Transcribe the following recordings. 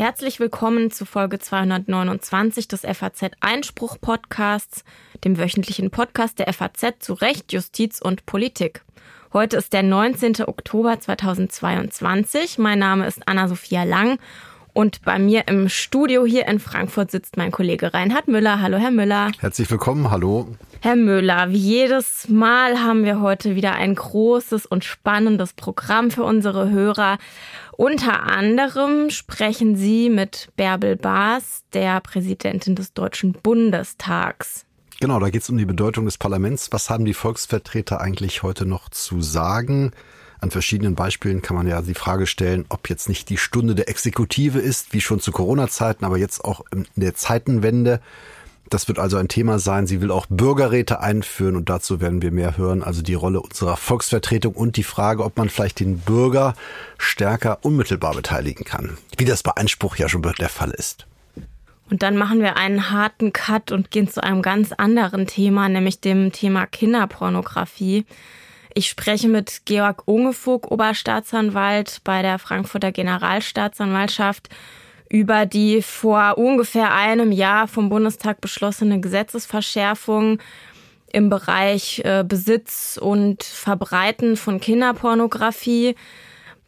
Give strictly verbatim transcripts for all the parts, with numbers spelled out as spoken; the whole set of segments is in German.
Herzlich willkommen zu Folge zweihundertneunundzwanzig des F A Z-Einspruch-Podcasts, dem wöchentlichen Podcast der F A Z zu Recht, Justiz und Politik. Heute ist der neunzehnten Oktober zweitausendzweiundzwanzig. Mein Name ist Anna-Sophia Lang und bei mir im Studio hier in Frankfurt sitzt mein Kollege Reinhard Müller. Hallo, Herr Müller. Herzlich willkommen, hallo. Herr Müller, wie jedes Mal haben wir heute wieder ein großes und spannendes Programm für unsere Hörer. Unter anderem sprechen Sie mit Bärbel Bas, der Präsidentin des Deutschen Bundestags. Genau, da geht es um die Bedeutung des Parlaments. Was haben die Volksvertreter eigentlich heute noch zu sagen? An verschiedenen Beispielen kann man ja die Frage stellen, ob jetzt nicht die Stunde der Exekutive ist, wie schon zu Corona-Zeiten, aber jetzt auch in der Zeitenwende. Das wird also ein Thema sein. Sie will auch Bürgerräte einführen und dazu werden wir mehr hören. Also die Rolle unserer Volksvertretung und die Frage, ob man vielleicht den Bürger stärker unmittelbar beteiligen kann, wie das bei Einspruch ja schon der Fall ist. Und dann machen wir einen harten Cut und gehen zu einem ganz anderen Thema, nämlich dem Thema Kinderpornografie. Ich spreche mit Georg Ungefuk, Oberstaatsanwalt bei der Frankfurter Generalstaatsanwaltschaft, über die vor ungefähr einem Jahr vom Bundestag beschlossene Gesetzesverschärfung im Bereich äh, Besitz und Verbreiten von Kinderpornografie.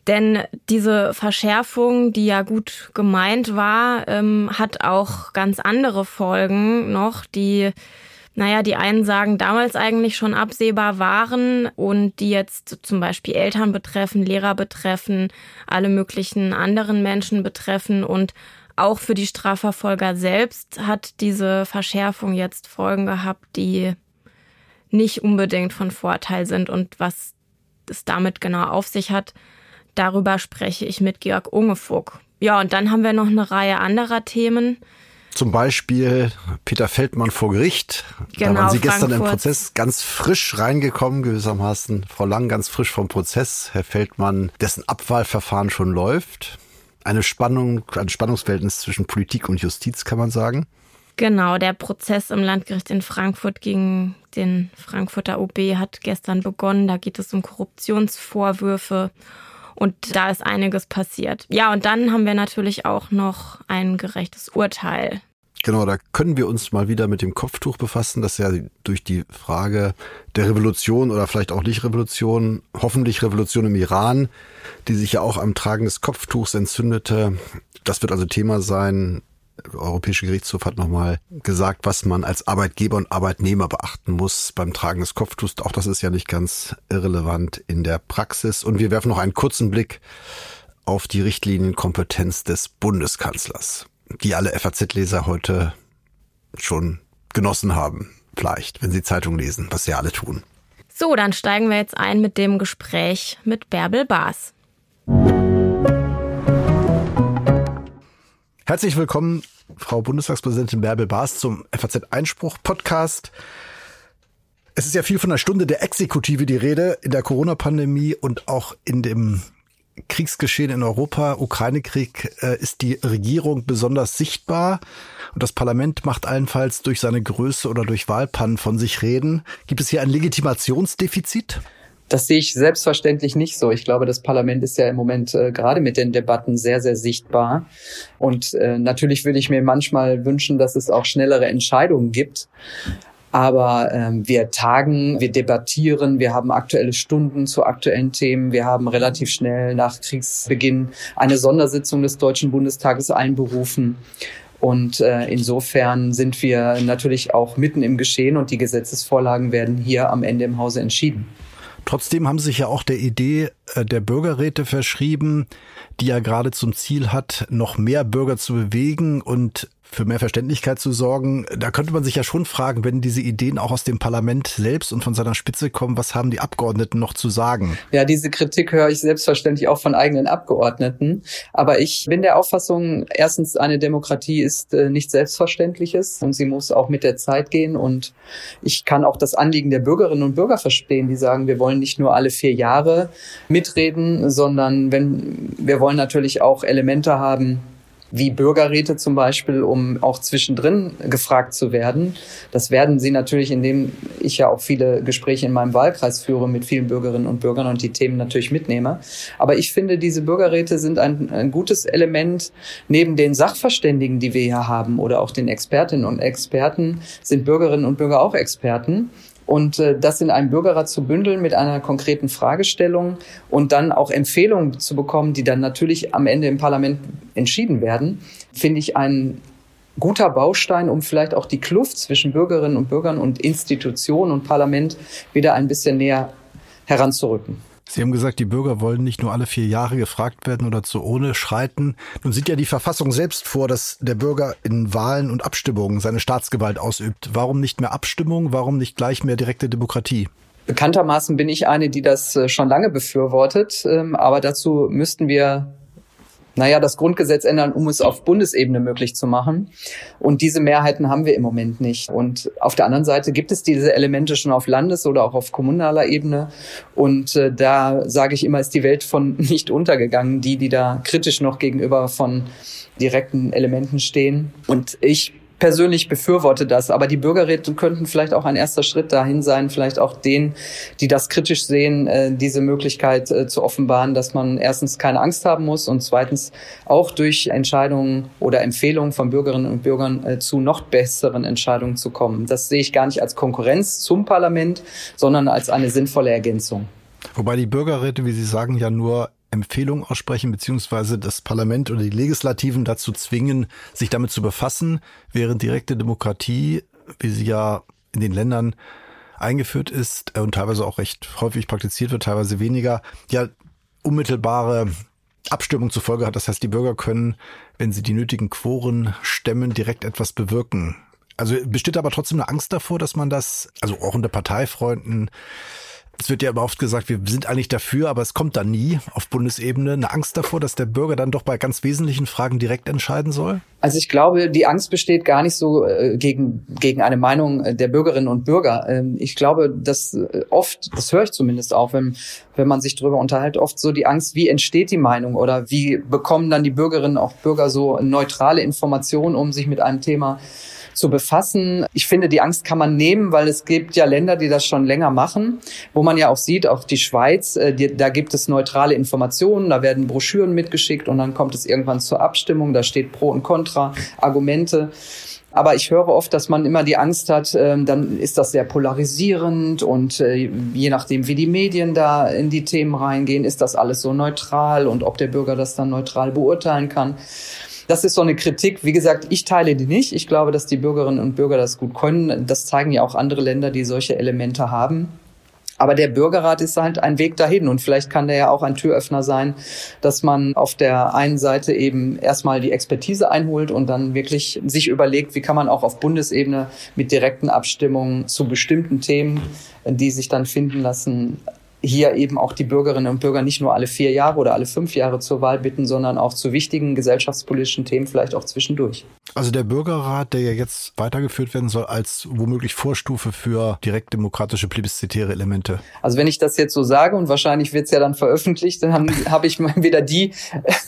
Denn diese Verschärfung, die ja gut gemeint war, ähm, hat auch ganz andere Folgen noch, die, naja, die einen sagen, damals eigentlich schon absehbar waren und die jetzt zum Beispiel Eltern betreffen, Lehrer betreffen, alle möglichen anderen Menschen betreffen. Und auch für die Strafverfolger selbst hat diese Verschärfung jetzt Folgen gehabt, die nicht unbedingt von Vorteil sind. Und was es damit genau auf sich hat, darüber spreche ich mit Georg Ungefuk. Ja, und dann haben wir noch eine Reihe anderer Themen. Zum Beispiel Peter Feldmann vor Gericht. Genau, da waren Sie gestern Frankfurt. Im Prozess ganz frisch reingekommen, gewissermaßen. Frau Lang ganz frisch vom Prozess. Herr Feldmann, dessen Abwahlverfahren schon läuft. Eine Spannung, ein Spannungsverhältnis zwischen Politik und Justiz, kann man sagen. Genau, der Prozess im Landgericht in Frankfurt gegen den Frankfurter O B hat gestern begonnen. Da geht es um Korruptionsvorwürfe. Und da ist einiges passiert. Ja, und dann haben wir natürlich auch noch ein gerechtes Urteil. Genau, da können wir uns mal wieder mit dem Kopftuch befassen, das ja durch die Frage der Revolution oder vielleicht auch nicht Revolution, hoffentlich Revolution im Iran, die sich ja auch am Tragen des Kopftuchs entzündete. Das wird also Thema sein. Der Europäische Gerichtshof hat nochmal gesagt, was man als Arbeitgeber und Arbeitnehmer beachten muss beim Tragen des Kopftuchs. Auch das ist ja nicht ganz irrelevant in der Praxis. Und wir werfen noch einen kurzen Blick auf die Richtlinienkompetenz des Bundeskanzlers, die alle F A Z-Leser heute schon genossen haben. Vielleicht, wenn sie Zeitung lesen, was sie alle tun. So, dann steigen wir jetzt ein mit dem Gespräch mit Bärbel Bas. Herzlich willkommen, Frau Bundestagspräsidentin Bärbel Bas, zum F A Z-Einspruch-Podcast. Es ist ja viel von der Stunde der Exekutive die Rede in der Corona-Pandemie und auch in dem Kriegsgeschehen in Europa. Ukraine-Krieg äh, ist die Regierung besonders sichtbar und das Parlament macht allenfalls durch seine Größe oder durch Wahlpannen von sich reden. Gibt es hier ein Legitimationsdefizit? Das sehe ich selbstverständlich nicht so. Ich glaube, das Parlament ist ja im Moment äh, gerade mit den Debatten sehr, sehr sichtbar. Und äh, natürlich würde ich mir manchmal wünschen, dass es auch schnellere Entscheidungen gibt. Aber ähm, wir tagen, wir debattieren, wir haben aktuelle Stunden zu aktuellen Themen. Wir haben relativ schnell nach Kriegsbeginn eine Sondersitzung des Deutschen Bundestages einberufen. Und äh, insofern sind wir natürlich auch mitten im Geschehen und die Gesetzesvorlagen werden hier am Ende im Hause entschieden. Trotzdem haben Sie sich ja auch der Idee der Bürgerräte verschrieben, die ja gerade zum Ziel hat, noch mehr Bürger zu bewegen und für mehr Verständlichkeit zu sorgen. Da könnte man sich ja schon fragen, wenn diese Ideen auch aus dem Parlament selbst und von seiner Spitze kommen, was haben die Abgeordneten noch zu sagen? Ja, diese Kritik höre ich selbstverständlich auch von eigenen Abgeordneten. Aber ich bin der Auffassung, erstens, eine Demokratie ist äh, nichts Selbstverständliches und sie muss auch mit der Zeit gehen. Und ich kann auch das Anliegen der Bürgerinnen und Bürger verstehen, die sagen, wir wollen nicht nur alle vier Jahre mitreden, sondern wenn wir wollen natürlich auch Elemente haben, wie Bürgerräte zum Beispiel, um auch zwischendrin gefragt zu werden. Das werden sie natürlich, indem ich ja auch viele Gespräche in meinem Wahlkreis führe mit vielen Bürgerinnen und Bürgern und die Themen natürlich mitnehme. Aber ich finde, diese Bürgerräte sind ein, ein gutes Element. Neben den Sachverständigen, die wir hier haben, oder auch den Expertinnen und Experten, sind Bürgerinnen und Bürger auch Experten. Und das in einem Bürgerrat zu bündeln mit einer konkreten Fragestellung und dann auch Empfehlungen zu bekommen, die dann natürlich am Ende im Parlament entschieden werden, finde ich ein guter Baustein, um vielleicht auch die Kluft zwischen Bürgerinnen und Bürgern und Institutionen und Parlament wieder ein bisschen näher heranzurücken. Sie haben gesagt, die Bürger wollen nicht nur alle vier Jahre gefragt werden oder zur Urne schreiten. Nun sieht ja die Verfassung selbst vor, dass der Bürger in Wahlen und Abstimmungen seine Staatsgewalt ausübt. Warum nicht mehr Abstimmung? Warum nicht gleich mehr direkte Demokratie? Bekanntermaßen bin ich eine, die das schon lange befürwortet. Aber dazu müssten wir, naja, das Grundgesetz ändern, um es auf Bundesebene möglich zu machen. Und diese Mehrheiten haben wir im Moment nicht. Und auf der anderen Seite gibt es diese Elemente schon auf Landes- oder auch auf kommunaler Ebene. Und äh, da sage ich immer, ist die Welt von nicht untergegangen, die, die da kritisch noch gegenüber von direkten Elementen stehen. Und ich persönlich befürworte das. Aber die Bürgerräte könnten vielleicht auch ein erster Schritt dahin sein, vielleicht auch denen, die das kritisch sehen, diese Möglichkeit zu offenbaren, dass man erstens keine Angst haben muss und zweitens auch durch Entscheidungen oder Empfehlungen von Bürgerinnen und Bürgern zu noch besseren Entscheidungen zu kommen. Das sehe ich gar nicht als Konkurrenz zum Parlament, sondern als eine sinnvolle Ergänzung. Wobei die Bürgerräte, wie Sie sagen, ja nur Empfehlungen aussprechen, beziehungsweise das Parlament oder die Legislativen dazu zwingen, sich damit zu befassen, während direkte Demokratie, wie sie ja in den Ländern eingeführt ist und teilweise auch recht häufig praktiziert wird, teilweise weniger, ja unmittelbare Abstimmung zur Folge hat. Das heißt, die Bürger können, wenn sie die nötigen Quoren stemmen, direkt etwas bewirken. Also besteht aber trotzdem eine Angst davor, dass man das, also auch unter Parteifreunden, es wird ja immer oft gesagt, wir sind eigentlich dafür, aber es kommt dann nie auf Bundesebene. Eine Angst davor, dass der Bürger dann doch bei ganz wesentlichen Fragen direkt entscheiden soll? Also ich glaube, die Angst besteht gar nicht so gegen, gegen eine Meinung der Bürgerinnen und Bürger. Ich glaube, dass oft, das höre ich zumindest auch, wenn, wenn man sich darüber unterhält, oft so die Angst, wie entsteht die Meinung oder wie bekommen dann die Bürgerinnen und auch Bürger so neutrale Informationen, um sich mit einem Thema zu befassen. Ich finde, die Angst kann man nehmen, weil es gibt ja Länder, die das schon länger machen, wo man ja auch sieht, auch die Schweiz, die, da gibt es neutrale Informationen, da werden Broschüren mitgeschickt und dann kommt es irgendwann zur Abstimmung, da steht Pro und Contra, Argumente. Aber ich höre oft, dass man immer die Angst hat, dann ist das sehr polarisierend und je nachdem, wie die Medien da in die Themen reingehen, ist das alles so neutral und ob der Bürger das dann neutral beurteilen kann. Das ist so eine Kritik. Wie gesagt, ich teile die nicht. Ich glaube, dass die Bürgerinnen und Bürger das gut können. Das zeigen ja auch andere Länder, die solche Elemente haben. Aber der Bürgerrat ist halt ein Weg dahin. Und vielleicht kann der ja auch ein Türöffner sein, dass man auf der einen Seite eben erstmal die Expertise einholt und dann wirklich sich überlegt, wie kann man auch auf Bundesebene mit direkten Abstimmungen zu bestimmten Themen, die sich dann finden lassen, hier eben auch die Bürgerinnen und Bürger nicht nur alle vier Jahre oder alle fünf Jahre zur Wahl bitten, sondern auch zu wichtigen gesellschaftspolitischen Themen vielleicht auch zwischendurch. Also der Bürgerrat, der ja jetzt weitergeführt werden soll, als womöglich Vorstufe für direkt demokratische plebiszitäre Elemente. Also wenn ich das jetzt so sage und wahrscheinlich wird es ja dann veröffentlicht, dann habe ich mal wieder die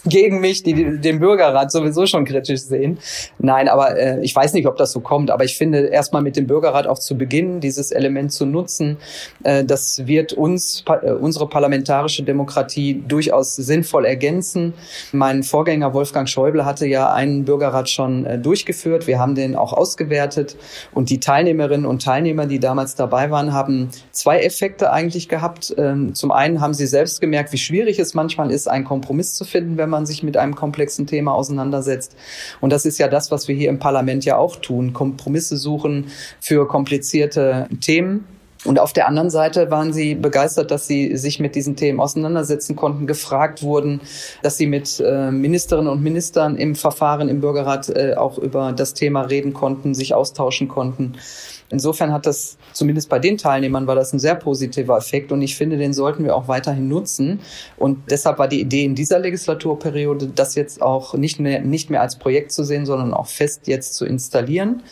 gegen mich, die den Bürgerrat sowieso schon kritisch sehen. Nein, aber äh, ich weiß nicht, ob das so kommt, aber ich finde erstmal mit dem Bürgerrat auch zu beginnen, dieses Element zu nutzen, äh, das wird uns unsere parlamentarische Demokratie durchaus sinnvoll ergänzen. Mein Vorgänger Wolfgang Schäuble hatte ja einen Bürgerrat schon durchgeführt. Wir haben den auch ausgewertet. Und die Teilnehmerinnen und Teilnehmer, die damals dabei waren, haben zwei Effekte eigentlich gehabt. Zum einen haben sie selbst gemerkt, wie schwierig es manchmal ist, einen Kompromiss zu finden, wenn man sich mit einem komplexen Thema auseinandersetzt. Und das ist ja das, was wir hier im Parlament ja auch tun. Kompromisse suchen für komplizierte Themen. Und auf der anderen Seite waren sie begeistert, dass sie sich mit diesen Themen auseinandersetzen konnten, gefragt wurden, dass sie mit Ministerinnen und Ministern im Verfahren im Bürgerrat auch über das Thema reden konnten, sich austauschen konnten. Insofern hat das, zumindest bei den Teilnehmern, war das ein sehr positiver Effekt. Und ich finde, den sollten wir auch weiterhin nutzen. Und deshalb war die Idee in dieser Legislaturperiode, das jetzt auch nicht mehr, nicht mehr als Projekt zu sehen, sondern auch fest jetzt zu installieren.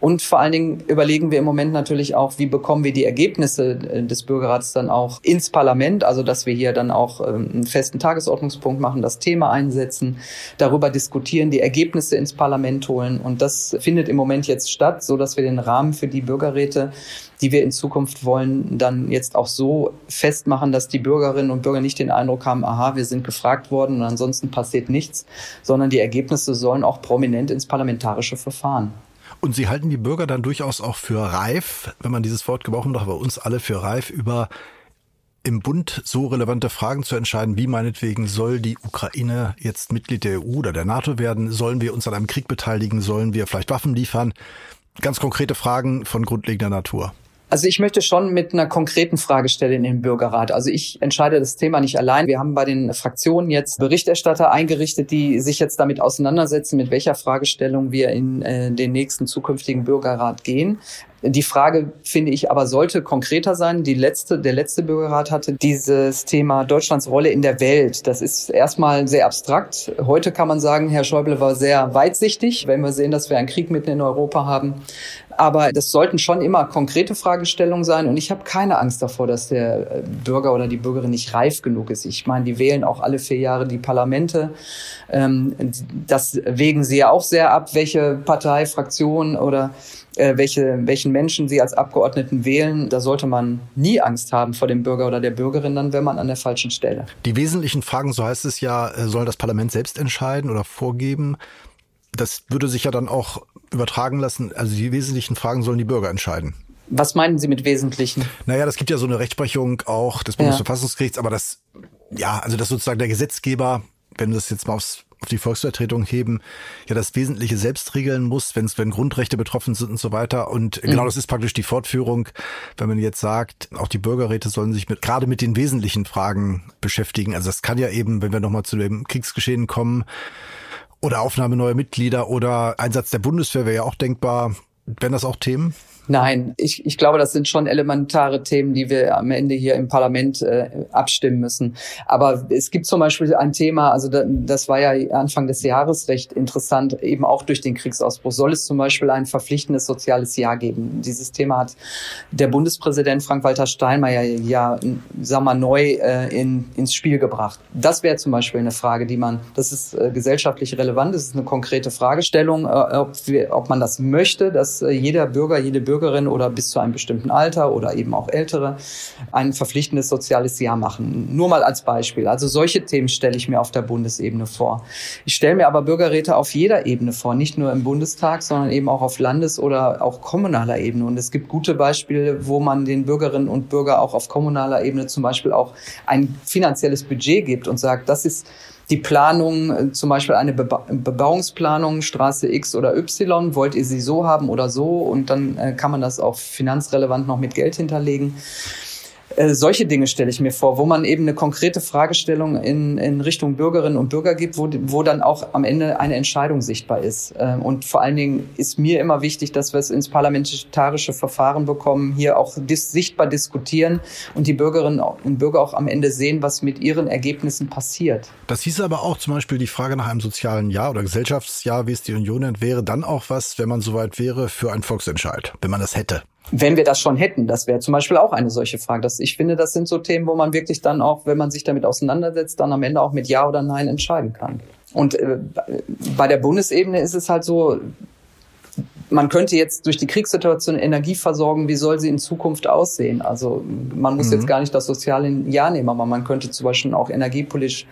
Und vor allen Dingen überlegen wir im Moment natürlich auch, wie bekommen wir die Ergebnisse des Bürgerrats dann auch ins Parlament, also dass wir hier dann auch einen festen Tagesordnungspunkt machen, das Thema einsetzen, darüber diskutieren, die Ergebnisse ins Parlament holen. Und das findet im Moment jetzt statt, so dass wir den Rahmen für die Bürgerräte, die wir in Zukunft wollen, dann jetzt auch so festmachen, dass die Bürgerinnen und Bürger nicht den Eindruck haben, aha, wir sind gefragt worden und ansonsten passiert nichts, sondern die Ergebnisse sollen auch prominent ins parlamentarische Verfahren. Und Sie halten die Bürger dann durchaus auch für reif, wenn man dieses Wort gebrauchen darf, bei uns alle für reif, über im Bund so relevante Fragen zu entscheiden, wie meinetwegen soll die Ukraine jetzt Mitglied der E U oder der NATO werden, sollen wir uns an einem Krieg beteiligen, sollen wir vielleicht Waffen liefern? Ganz konkrete Fragen von grundlegender Natur. Also ich möchte schon mit einer konkreten Fragestellung im Bürgerrat. Also ich entscheide das Thema nicht allein. Wir haben bei den Fraktionen jetzt Berichterstatter eingerichtet, die sich jetzt damit auseinandersetzen, mit welcher Fragestellung wir in äh, den nächsten zukünftigen Bürgerrat gehen. Die Frage, finde ich, aber sollte konkreter sein. Die letzte, der letzte Bürgerrat hatte dieses Thema Deutschlands Rolle in der Welt. Das ist erstmal sehr abstrakt. Heute kann man sagen, Herr Schäuble war sehr weitsichtig, wenn wir sehen, dass wir einen Krieg mitten in Europa haben. Aber das sollten schon immer konkrete Fragestellungen sein. Und ich habe keine Angst davor, dass der Bürger oder die Bürgerin nicht reif genug ist. Ich meine, die wählen auch alle vier Jahre die Parlamente. Das wägen sie ja auch sehr ab, welche Partei, Fraktion oder welche, welchen Menschen sie als Abgeordneten wählen. Da sollte man nie Angst haben vor dem Bürger oder der Bürgerin, dann wäre man an der falschen Stelle. Die wesentlichen Fragen, so heißt es ja, soll das Parlament selbst entscheiden oder vorgeben. Das würde sich ja dann auch übertragen lassen. Also die wesentlichen Fragen sollen die Bürger entscheiden. Was meinen Sie mit wesentlichen? Naja, das gibt ja so eine Rechtsprechung auch des Bundesverfassungsgerichts, ja. aber das, ja, also das sozusagen der Gesetzgeber, wenn wir das jetzt mal aufs auf die Volksvertretung heben, ja das Wesentliche selbst regeln muss, wenn's, wenn Grundrechte betroffen sind und so weiter. Und mhm. genau das ist praktisch die Fortführung, wenn man jetzt sagt, auch die Bürgerräte sollen sich mit, gerade mit den wesentlichen Fragen beschäftigen. Also das kann ja eben, wenn wir nochmal zu dem Kriegsgeschehen kommen oder Aufnahme neuer Mitglieder oder Einsatz der Bundeswehr wäre ja auch denkbar, wären das auch Themen? Nein, ich, ich glaube, das sind schon elementare Themen, die wir am Ende hier im Parlament äh, abstimmen müssen. Aber es gibt zum Beispiel ein Thema, also da, das war ja Anfang des Jahres recht interessant, eben auch durch den Kriegsausbruch. Soll es zum Beispiel ein verpflichtendes soziales Jahr geben? Dieses Thema hat der Bundespräsident Frank-Walter Steinmeier ja, sag mal, neu äh, in, ins Spiel gebracht. Das wäre zum Beispiel eine Frage, die man, das ist äh, gesellschaftlich relevant, das ist eine konkrete Fragestellung, äh, ob, wir, ob man das möchte, dass äh, jeder Bürger, jede Bürgerin Bürgerin oder bis zu einem bestimmten Alter oder eben auch Ältere ein verpflichtendes soziales Jahr machen. Nur mal als Beispiel. Also solche Themen stelle ich mir auf der Bundesebene vor. Ich stelle mir aber Bürgerräte auf jeder Ebene vor, nicht nur im Bundestag, sondern eben auch auf Landes- oder auch kommunaler Ebene. Und es gibt gute Beispiele, wo man den Bürgerinnen und Bürgern auch auf kommunaler Ebene zum Beispiel auch ein finanzielles Budget gibt und sagt, das ist die Planung, zum Beispiel eine Beba- Bebauungsplanung, Straße X oder Y, wollt ihr sie so haben oder so? Und dann äh, kann man das auch finanzrelevant noch mit Geld hinterlegen. Äh, solche Dinge stelle ich mir vor, wo man eben eine konkrete Fragestellung in, in Richtung Bürgerinnen und Bürger gibt, wo, wo dann auch am Ende eine Entscheidung sichtbar ist. Äh, und vor allen Dingen ist mir immer wichtig, dass wir es ins parlamentarische Verfahren bekommen, hier auch dis- sichtbar diskutieren und die Bürgerinnen und Bürger auch am Ende sehen, was mit ihren Ergebnissen passiert. Das hieß aber auch zum Beispiel die Frage nach einem sozialen Jahr oder Gesellschaftsjahr, wie es die Union nennt, wäre dann auch was, wenn man soweit wäre, für einen Volksentscheid, wenn man das hätte. Wenn wir das schon hätten, das wäre zum Beispiel auch eine solche Frage. Das, ich finde, das sind so Themen, wo man wirklich dann auch, wenn man sich damit auseinandersetzt, dann am Ende auch mit Ja oder Nein entscheiden kann. Und äh, bei der Bundesebene ist es halt so, man könnte jetzt durch die Kriegssituation Energie versorgen, wie soll sie in Zukunft aussehen? Also man muss mhm. jetzt gar nicht das soziale Jahr nehmen, aber man könnte zum Beispiel auch energiepolitisch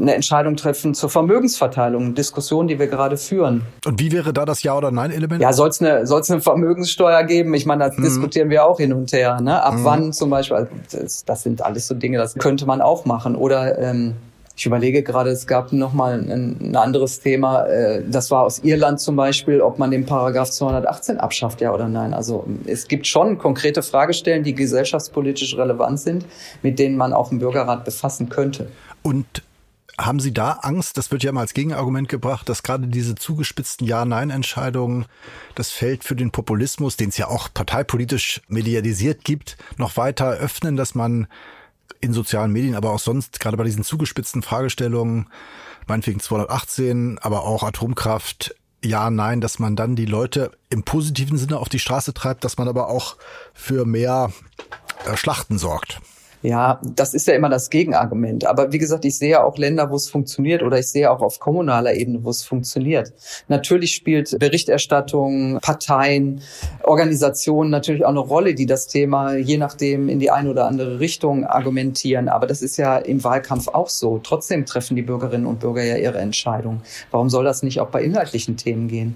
eine Entscheidung treffen zur Vermögensverteilung, Diskussion, die wir gerade führen. Und wie wäre da das Ja- oder Nein-Element? Ja, soll es eine, soll's eine Vermögenssteuer geben? Ich meine, das mhm. diskutieren wir auch hin und her. Ne? Ab mhm. wann zum Beispiel? Also das, das sind alles so Dinge, das könnte man auch machen. Oder ähm, ich überlege gerade, es gab nochmal ein, ein anderes Thema. Äh, das war aus Irland zum Beispiel, ob man den Paragraph zweihundertachtzehn abschafft, ja oder nein. Also es gibt schon konkrete Fragestellen, die gesellschaftspolitisch relevant sind, mit denen man auch im Bürgerrat befassen könnte. Und Haben Sie da Angst? Das wird ja mal als Gegenargument gebracht, dass gerade diese zugespitzten Ja-Nein-Entscheidungen das Feld für den Populismus, den es ja auch parteipolitisch medialisiert gibt, noch weiter öffnen, dass man in sozialen Medien, aber auch sonst, gerade bei diesen zugespitzten Fragestellungen, meinetwegen zweihundertachtzehn, aber auch Atomkraft, ja, nein, dass man dann die Leute im positiven Sinne auf die Straße treibt, dass man aber auch für mehr äh, Schlachten sorgt. Ja, das ist ja immer das Gegenargument. Aber wie gesagt, ich sehe ja auch Länder, wo es funktioniert, oder ich sehe auch auf kommunaler Ebene, wo es funktioniert. Natürlich spielt Berichterstattung, Parteien, Organisationen natürlich auch eine Rolle, die das Thema je nachdem in die eine oder andere Richtung argumentieren. Aber das ist ja im Wahlkampf auch so. Trotzdem treffen die Bürgerinnen und Bürger ja ihre Entscheidung. Warum soll das nicht auch bei inhaltlichen Themen gehen?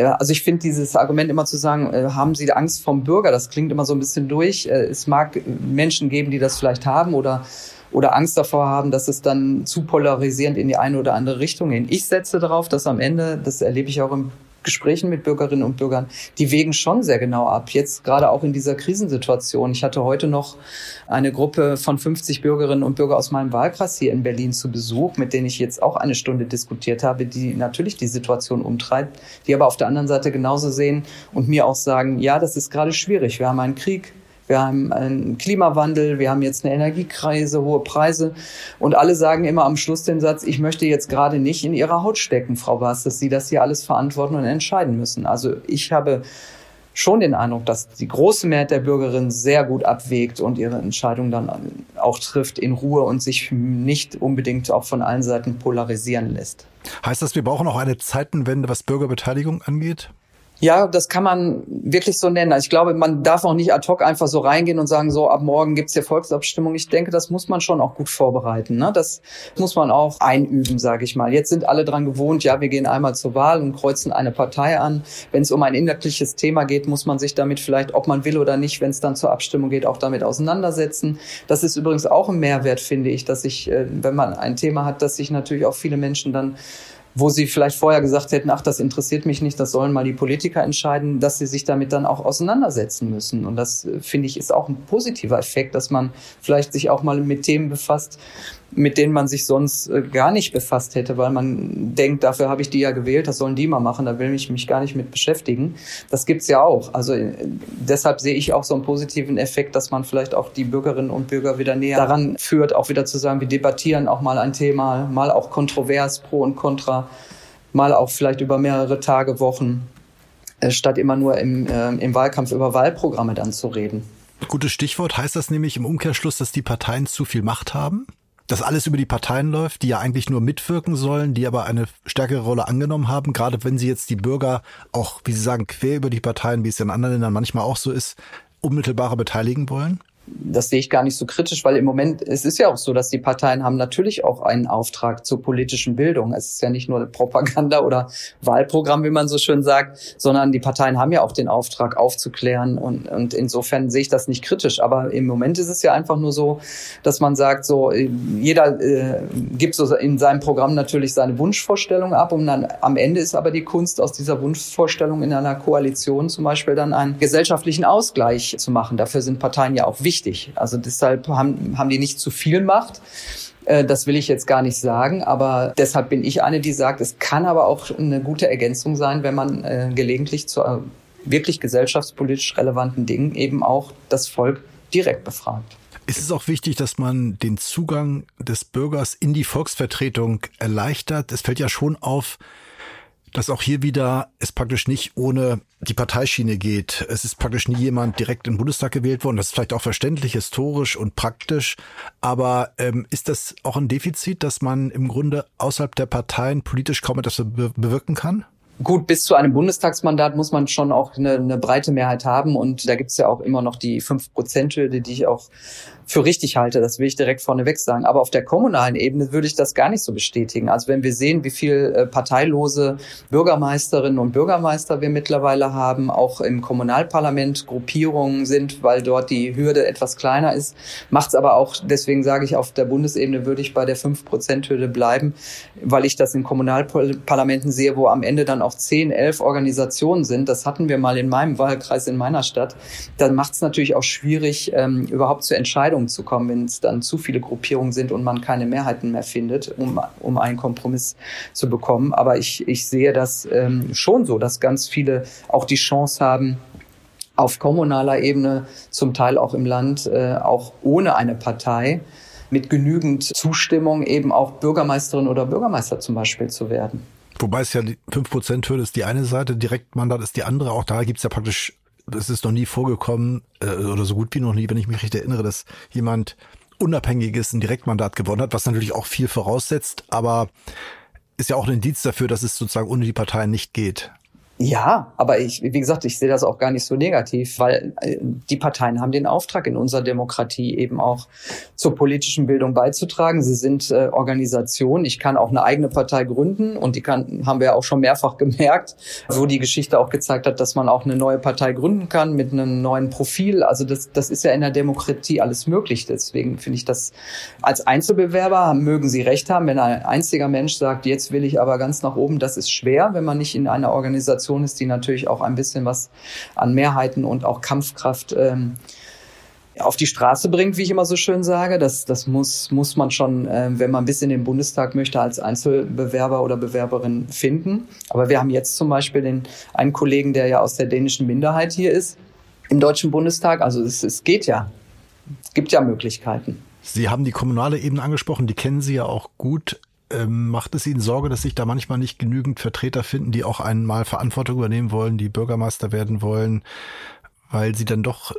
Also ich finde dieses Argument immer zu sagen, äh, haben Sie Angst vom Bürger? Das klingt immer so ein bisschen durch. Äh, es mag Menschen geben, die das vielleicht haben oder, oder Angst davor haben, dass es dann zu polarisierend in die eine oder andere Richtung geht. Ich setze darauf, dass am Ende, das erlebe ich auch im Gesprächen mit Bürgerinnen und Bürgern, die wägen schon sehr genau ab. Jetzt gerade auch in dieser Krisensituation. Ich hatte heute noch eine Gruppe von fünfzig Bürgerinnen und Bürger aus meinem Wahlkreis hier in Berlin zu Besuch, mit denen ich jetzt auch eine Stunde diskutiert habe, die natürlich die Situation umtreibt, die aber auf der anderen Seite genauso sehen und mir auch sagen, ja, das ist gerade schwierig. Wir haben einen Krieg. Wir haben einen Klimawandel, wir haben jetzt eine Energiekrise, hohe Preise. Und alle sagen immer am Schluss den Satz, ich möchte jetzt gerade nicht in Ihrer Haut stecken, Frau Bas, dass Sie das hier alles verantworten und entscheiden müssen. Also ich habe schon den Eindruck, dass die große Mehrheit der Bürgerinnen sehr gut abwägt und ihre Entscheidung dann auch trifft in Ruhe und sich nicht unbedingt auch von allen Seiten polarisieren lässt. Heißt das, wir brauchen auch eine Zeitenwende, was Bürgerbeteiligung angeht? Ja, das kann man wirklich so nennen. Also ich glaube, man darf auch nicht ad hoc einfach so reingehen und sagen, so ab morgen gibt's hier Volksabstimmung. Ich denke, das muss man schon auch gut vorbereiten, ne? Das muss man auch einüben, sage ich mal. Jetzt sind alle dran gewohnt, ja, wir gehen einmal zur Wahl und kreuzen eine Partei an. Wenn es um ein inhaltliches Thema geht, muss man sich damit vielleicht, ob man will oder nicht, wenn es dann zur Abstimmung geht, auch damit auseinandersetzen. Das ist übrigens auch ein Mehrwert, finde ich, dass ich, wenn man ein Thema hat, dass sich natürlich auch viele Menschen dann, wo sie vielleicht vorher gesagt hätten, ach, das interessiert mich nicht, das sollen mal die Politiker entscheiden, dass sie sich damit dann auch auseinandersetzen müssen. Und das, finde ich, ist auch ein positiver Effekt, dass man vielleicht sich auch mal mit Themen befasst, mit denen man sich sonst gar nicht befasst hätte, weil man denkt, dafür habe ich die ja gewählt, das sollen die mal machen, da will ich mich gar nicht mit beschäftigen. Das gibt's ja auch. Also deshalb sehe ich auch so einen positiven Effekt, dass man vielleicht auch die Bürgerinnen und Bürger wieder näher daran führt, auch wieder zu sagen, wir debattieren auch mal ein Thema, mal auch kontrovers, pro und contra, mal auch vielleicht über mehrere Tage, Wochen, statt immer nur im, äh, im Wahlkampf über Wahlprogramme dann zu reden. Gutes Stichwort. Heißt das nämlich im Umkehrschluss, dass die Parteien zu viel Macht haben? Dass alles über die Parteien läuft, die ja eigentlich nur mitwirken sollen, die aber eine stärkere Rolle angenommen haben, gerade wenn sie jetzt die Bürger auch, wie Sie sagen, quer über die Parteien, wie es in anderen Ländern manchmal auch so ist, unmittelbarer beteiligen wollen? Das sehe ich gar nicht so kritisch, weil im Moment, es ist ja auch so, dass die Parteien haben natürlich auch einen Auftrag zur politischen Bildung. Es ist ja nicht nur Propaganda oder Wahlprogramm, wie man so schön sagt, sondern die Parteien haben ja auch den Auftrag aufzuklären und, und insofern sehe ich das nicht kritisch. Aber im Moment ist es ja einfach nur so, dass man sagt, so jeder äh, gibt so in seinem Programm natürlich seine Wunschvorstellung ab und dann am Ende ist aber die Kunst, aus dieser Wunschvorstellung in einer Koalition zum Beispiel dann einen gesellschaftlichen Ausgleich zu machen. Dafür sind Parteien ja auch wichtig. Also deshalb haben, haben die nicht zu viel Macht. Das will ich jetzt gar nicht sagen, aber deshalb bin ich eine, die sagt, es kann aber auch eine gute Ergänzung sein, wenn man gelegentlich zu wirklich gesellschaftspolitisch relevanten Dingen eben auch das Volk direkt befragt. Es ist auch wichtig, dass man den Zugang des Bürgers in die Volksvertretung erleichtert. Es fällt ja schon auf, dass auch hier wieder es praktisch nicht ohne die Parteischiene geht. Es ist praktisch nie jemand direkt in den Bundestag gewählt worden. Das ist vielleicht auch verständlich, historisch und praktisch. Aber ähm, ist das auch ein Defizit, dass man im Grunde außerhalb der Parteien politisch kaum etwas be- bewirken kann? Gut, bis zu einem Bundestagsmandat muss man schon auch eine, eine breite Mehrheit haben. Und da gibt's ja auch immer noch die fünf Prozent-Hürde, die ich auch für richtig halte. Das will ich direkt vorneweg sagen. Aber auf der kommunalen Ebene würde ich das gar nicht so bestätigen. Also wenn wir sehen, wie viel parteilose Bürgermeisterinnen und Bürgermeister wir mittlerweile haben, auch im Kommunalparlament Gruppierungen sind, weil dort die Hürde etwas kleiner ist, macht es aber auch, deswegen sage ich, auf der Bundesebene würde ich bei der fünf Prozent-Hürde bleiben, weil ich das in Kommunalparlamenten sehe, wo am Ende dann auch zehn, elf Organisationen sind. Das hatten wir mal in meinem Wahlkreis, in meiner Stadt. Dann macht es natürlich auch schwierig, ähm, überhaupt zu entscheiden, Verhandlungen zu kommen, wenn es dann zu viele Gruppierungen sind und man keine Mehrheiten mehr findet, um, um einen Kompromiss zu bekommen. Aber ich, ich sehe das ähm, schon so, dass ganz viele auch die Chance haben, auf kommunaler Ebene, zum Teil auch im Land, äh, auch ohne eine Partei, mit genügend Zustimmung eben auch Bürgermeisterin oder Bürgermeister zum Beispiel zu werden. Wobei es ja die fünf Prozent Hürde ist die eine Seite, Direktmandat ist die andere. Auch da gibt es ja praktisch, das ist noch nie vorgekommen äh, oder so gut wie noch nie, wenn ich mich recht erinnere, dass jemand Unabhängiges ein Direktmandat gewonnen hat, was natürlich auch viel voraussetzt, aber ist ja auch ein Indiz dafür, dass es sozusagen ohne die Parteien nicht geht. Ja, aber ich, wie gesagt, ich sehe das auch gar nicht so negativ, weil die Parteien haben den Auftrag in unserer Demokratie eben auch zur politischen Bildung beizutragen. Sie sind äh, Organisationen. Ich kann auch eine eigene Partei gründen und die kann, haben wir auch schon mehrfach gemerkt, wo die Geschichte auch gezeigt hat, dass man auch eine neue Partei gründen kann mit einem neuen Profil. Also das, das ist ja in der Demokratie alles möglich. Deswegen finde ich das als Einzelbewerber mögen Sie recht haben, wenn ein einziger Mensch sagt, jetzt will ich aber ganz nach oben. Das ist schwer, wenn man nicht in einer Organisation ist, die natürlich auch ein bisschen was an Mehrheiten und auch Kampfkraft ähm, auf die Straße bringt, wie ich immer so schön sage. Das, das muss, muss man schon, äh, wenn man bis in den Bundestag möchte, als Einzelbewerber oder Bewerberin finden. Aber wir haben jetzt zum Beispiel den, einen Kollegen, der ja aus der dänischen Minderheit hier ist, im Deutschen Bundestag. Also es, es geht ja. Es gibt ja Möglichkeiten. Sie haben die kommunale Ebene angesprochen, die kennen Sie ja auch gut. Ähm, macht es Ihnen Sorge, dass sich da manchmal nicht genügend Vertreter finden, die auch einmal Verantwortung übernehmen wollen, die Bürgermeister werden wollen, weil sie dann doch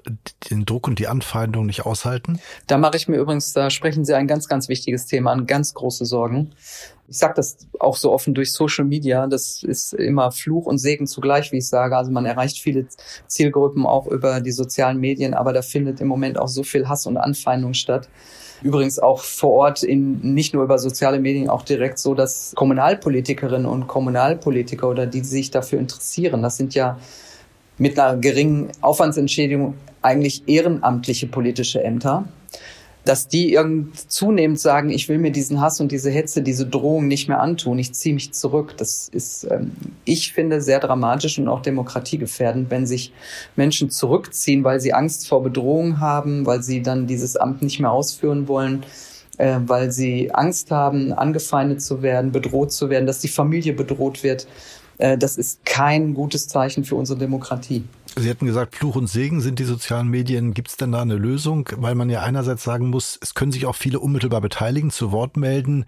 den Druck und die Anfeindung nicht aushalten? Da mache ich mir übrigens, da sprechen Sie ein ganz, ganz wichtiges Thema an, ganz große Sorgen. Ich sage das auch so offen durch Social Media, das ist immer Fluch und Segen zugleich, wie ich sage. Also man erreicht viele Zielgruppen auch über die sozialen Medien, aber da findet im Moment auch so viel Hass und Anfeindung statt. Übrigens auch vor Ort, in nicht nur über soziale Medien, auch direkt so, dass Kommunalpolitikerinnen und Kommunalpolitiker oder die, die sich dafür interessieren, das sind ja mit einer geringen Aufwandsentschädigung eigentlich ehrenamtliche politische Ämter, dass die irgend zunehmend sagen, ich will mir diesen Hass und diese Hetze, diese Drohung nicht mehr antun, ich ziehe mich zurück. Das ist, ich finde, sehr dramatisch und auch demokratiegefährdend, wenn sich Menschen zurückziehen, weil sie Angst vor Bedrohung haben, weil sie dann dieses Amt nicht mehr ausführen wollen, weil sie Angst haben, angefeindet zu werden, bedroht zu werden, dass die Familie bedroht wird. Das ist kein gutes Zeichen für unsere Demokratie. Sie hatten gesagt, Fluch und Segen sind die sozialen Medien. Gibt es denn da eine Lösung? Weil man ja einerseits sagen muss, es können sich auch viele unmittelbar beteiligen, zu Wort melden,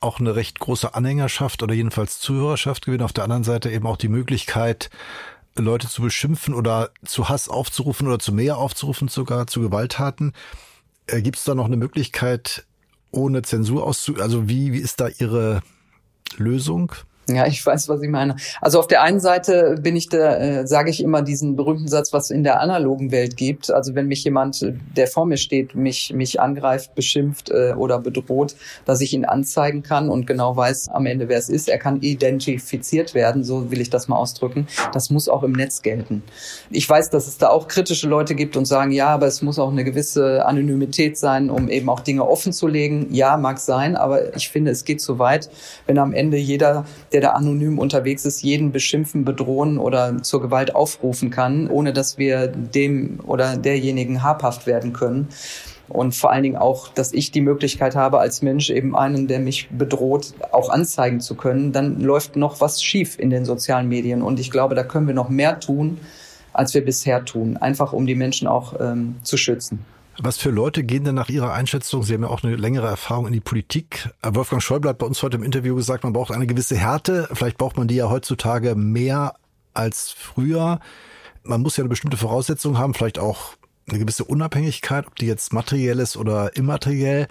auch eine recht große Anhängerschaft oder jedenfalls Zuhörerschaft gewinnen. Auf der anderen Seite eben auch die Möglichkeit, Leute zu beschimpfen oder zu Hass aufzurufen oder zu mehr aufzurufen, sogar zu Gewalttaten. Gibt es da noch eine Möglichkeit, ohne Zensur auszu... Also wie, wie ist da Ihre Lösung? Ja, ich weiß, was ich meine. Also auf der einen Seite bin ich da, äh, sage ich immer diesen berühmten Satz, was es in der analogen Welt gibt. Also wenn mich jemand, der vor mir steht, mich mich angreift, beschimpft äh, oder bedroht, dass ich ihn anzeigen kann und genau weiß am Ende, wer es ist. Er kann identifiziert werden, so will ich das mal ausdrücken. Das muss auch im Netz gelten. Ich weiß, dass es da auch kritische Leute gibt und sagen, ja, aber es muss auch eine gewisse Anonymität sein, um eben auch Dinge offen zu legen. Ja, mag sein, aber ich finde, es geht zu weit, wenn am Ende jeder, der da anonym unterwegs ist, jeden beschimpfen, bedrohen oder zur Gewalt aufrufen kann, ohne dass wir dem oder derjenigen habhaft werden können. Und vor allen Dingen auch, dass ich die Möglichkeit habe, als Mensch eben einen, der mich bedroht, auch anzeigen zu können. Dann läuft noch was schief in den sozialen Medien. Und ich glaube, da können wir noch mehr tun, als wir bisher tun. Einfach, um die Menschen auch ähm, zu schützen. Was für Leute gehen denn nach Ihrer Einschätzung, Sie haben ja auch eine längere Erfahrung in die Politik, Wolfgang Schäuble hat bei uns heute im Interview gesagt, man braucht eine gewisse Härte, vielleicht braucht man die ja heutzutage mehr als früher. Man muss ja eine bestimmte Voraussetzung haben, vielleicht auch eine gewisse Unabhängigkeit, ob die jetzt materiell ist oder immateriell.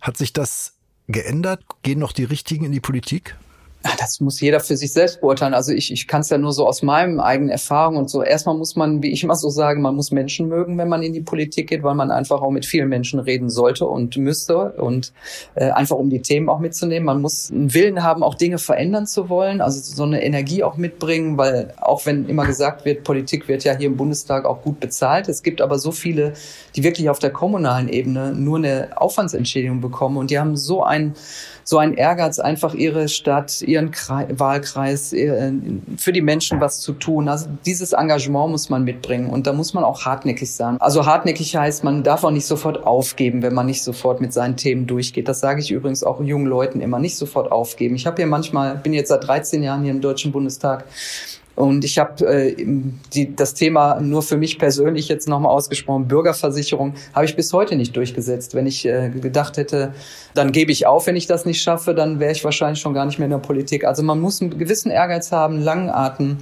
Hat sich das geändert? Gehen noch die Richtigen in die Politik? Das muss jeder für sich selbst beurteilen. Also ich, ich kann es ja nur so aus meinem eigenen Erfahrung und so. Erstmal muss man, wie ich immer so sage, man muss Menschen mögen, wenn man in die Politik geht, weil man einfach auch mit vielen Menschen reden sollte und müsste und äh, einfach um die Themen auch mitzunehmen. Man muss einen Willen haben, auch Dinge verändern zu wollen, also so eine Energie auch mitbringen, weil auch wenn immer gesagt wird, Politik wird ja hier im Bundestag auch gut bezahlt. Es gibt aber so viele, die wirklich auf der kommunalen Ebene nur eine Aufwandsentschädigung bekommen und die haben so einen so ein Ehrgeiz, einfach ihre Stadt, ihren Kreis, Wahlkreis, für die Menschen was zu tun. Also dieses Engagement muss man mitbringen und da muss man auch hartnäckig sein. Also hartnäckig heißt, man darf auch nicht sofort aufgeben, wenn man nicht sofort mit seinen Themen durchgeht. Das sage ich übrigens auch jungen Leuten immer, nicht sofort aufgeben. Ich habe hier manchmal, bin jetzt seit dreizehn Jahren hier im Deutschen Bundestag, und ich habe äh, die, das Thema nur für mich persönlich jetzt nochmal ausgesprochen, Bürgerversicherung, habe ich bis heute nicht durchgesetzt. Wenn ich äh, gedacht hätte, dann gebe ich auf, wenn ich das nicht schaffe, dann wäre ich wahrscheinlich schon gar nicht mehr in der Politik. Also man muss einen gewissen Ehrgeiz haben, langen Atem.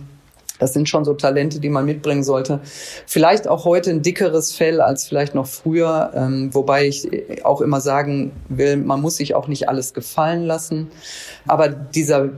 Das sind schon so Talente, die man mitbringen sollte. Vielleicht auch heute ein dickeres Fell als vielleicht noch früher. Ähm, wobei ich auch immer sagen will, man muss sich auch nicht alles gefallen lassen. Aber dieser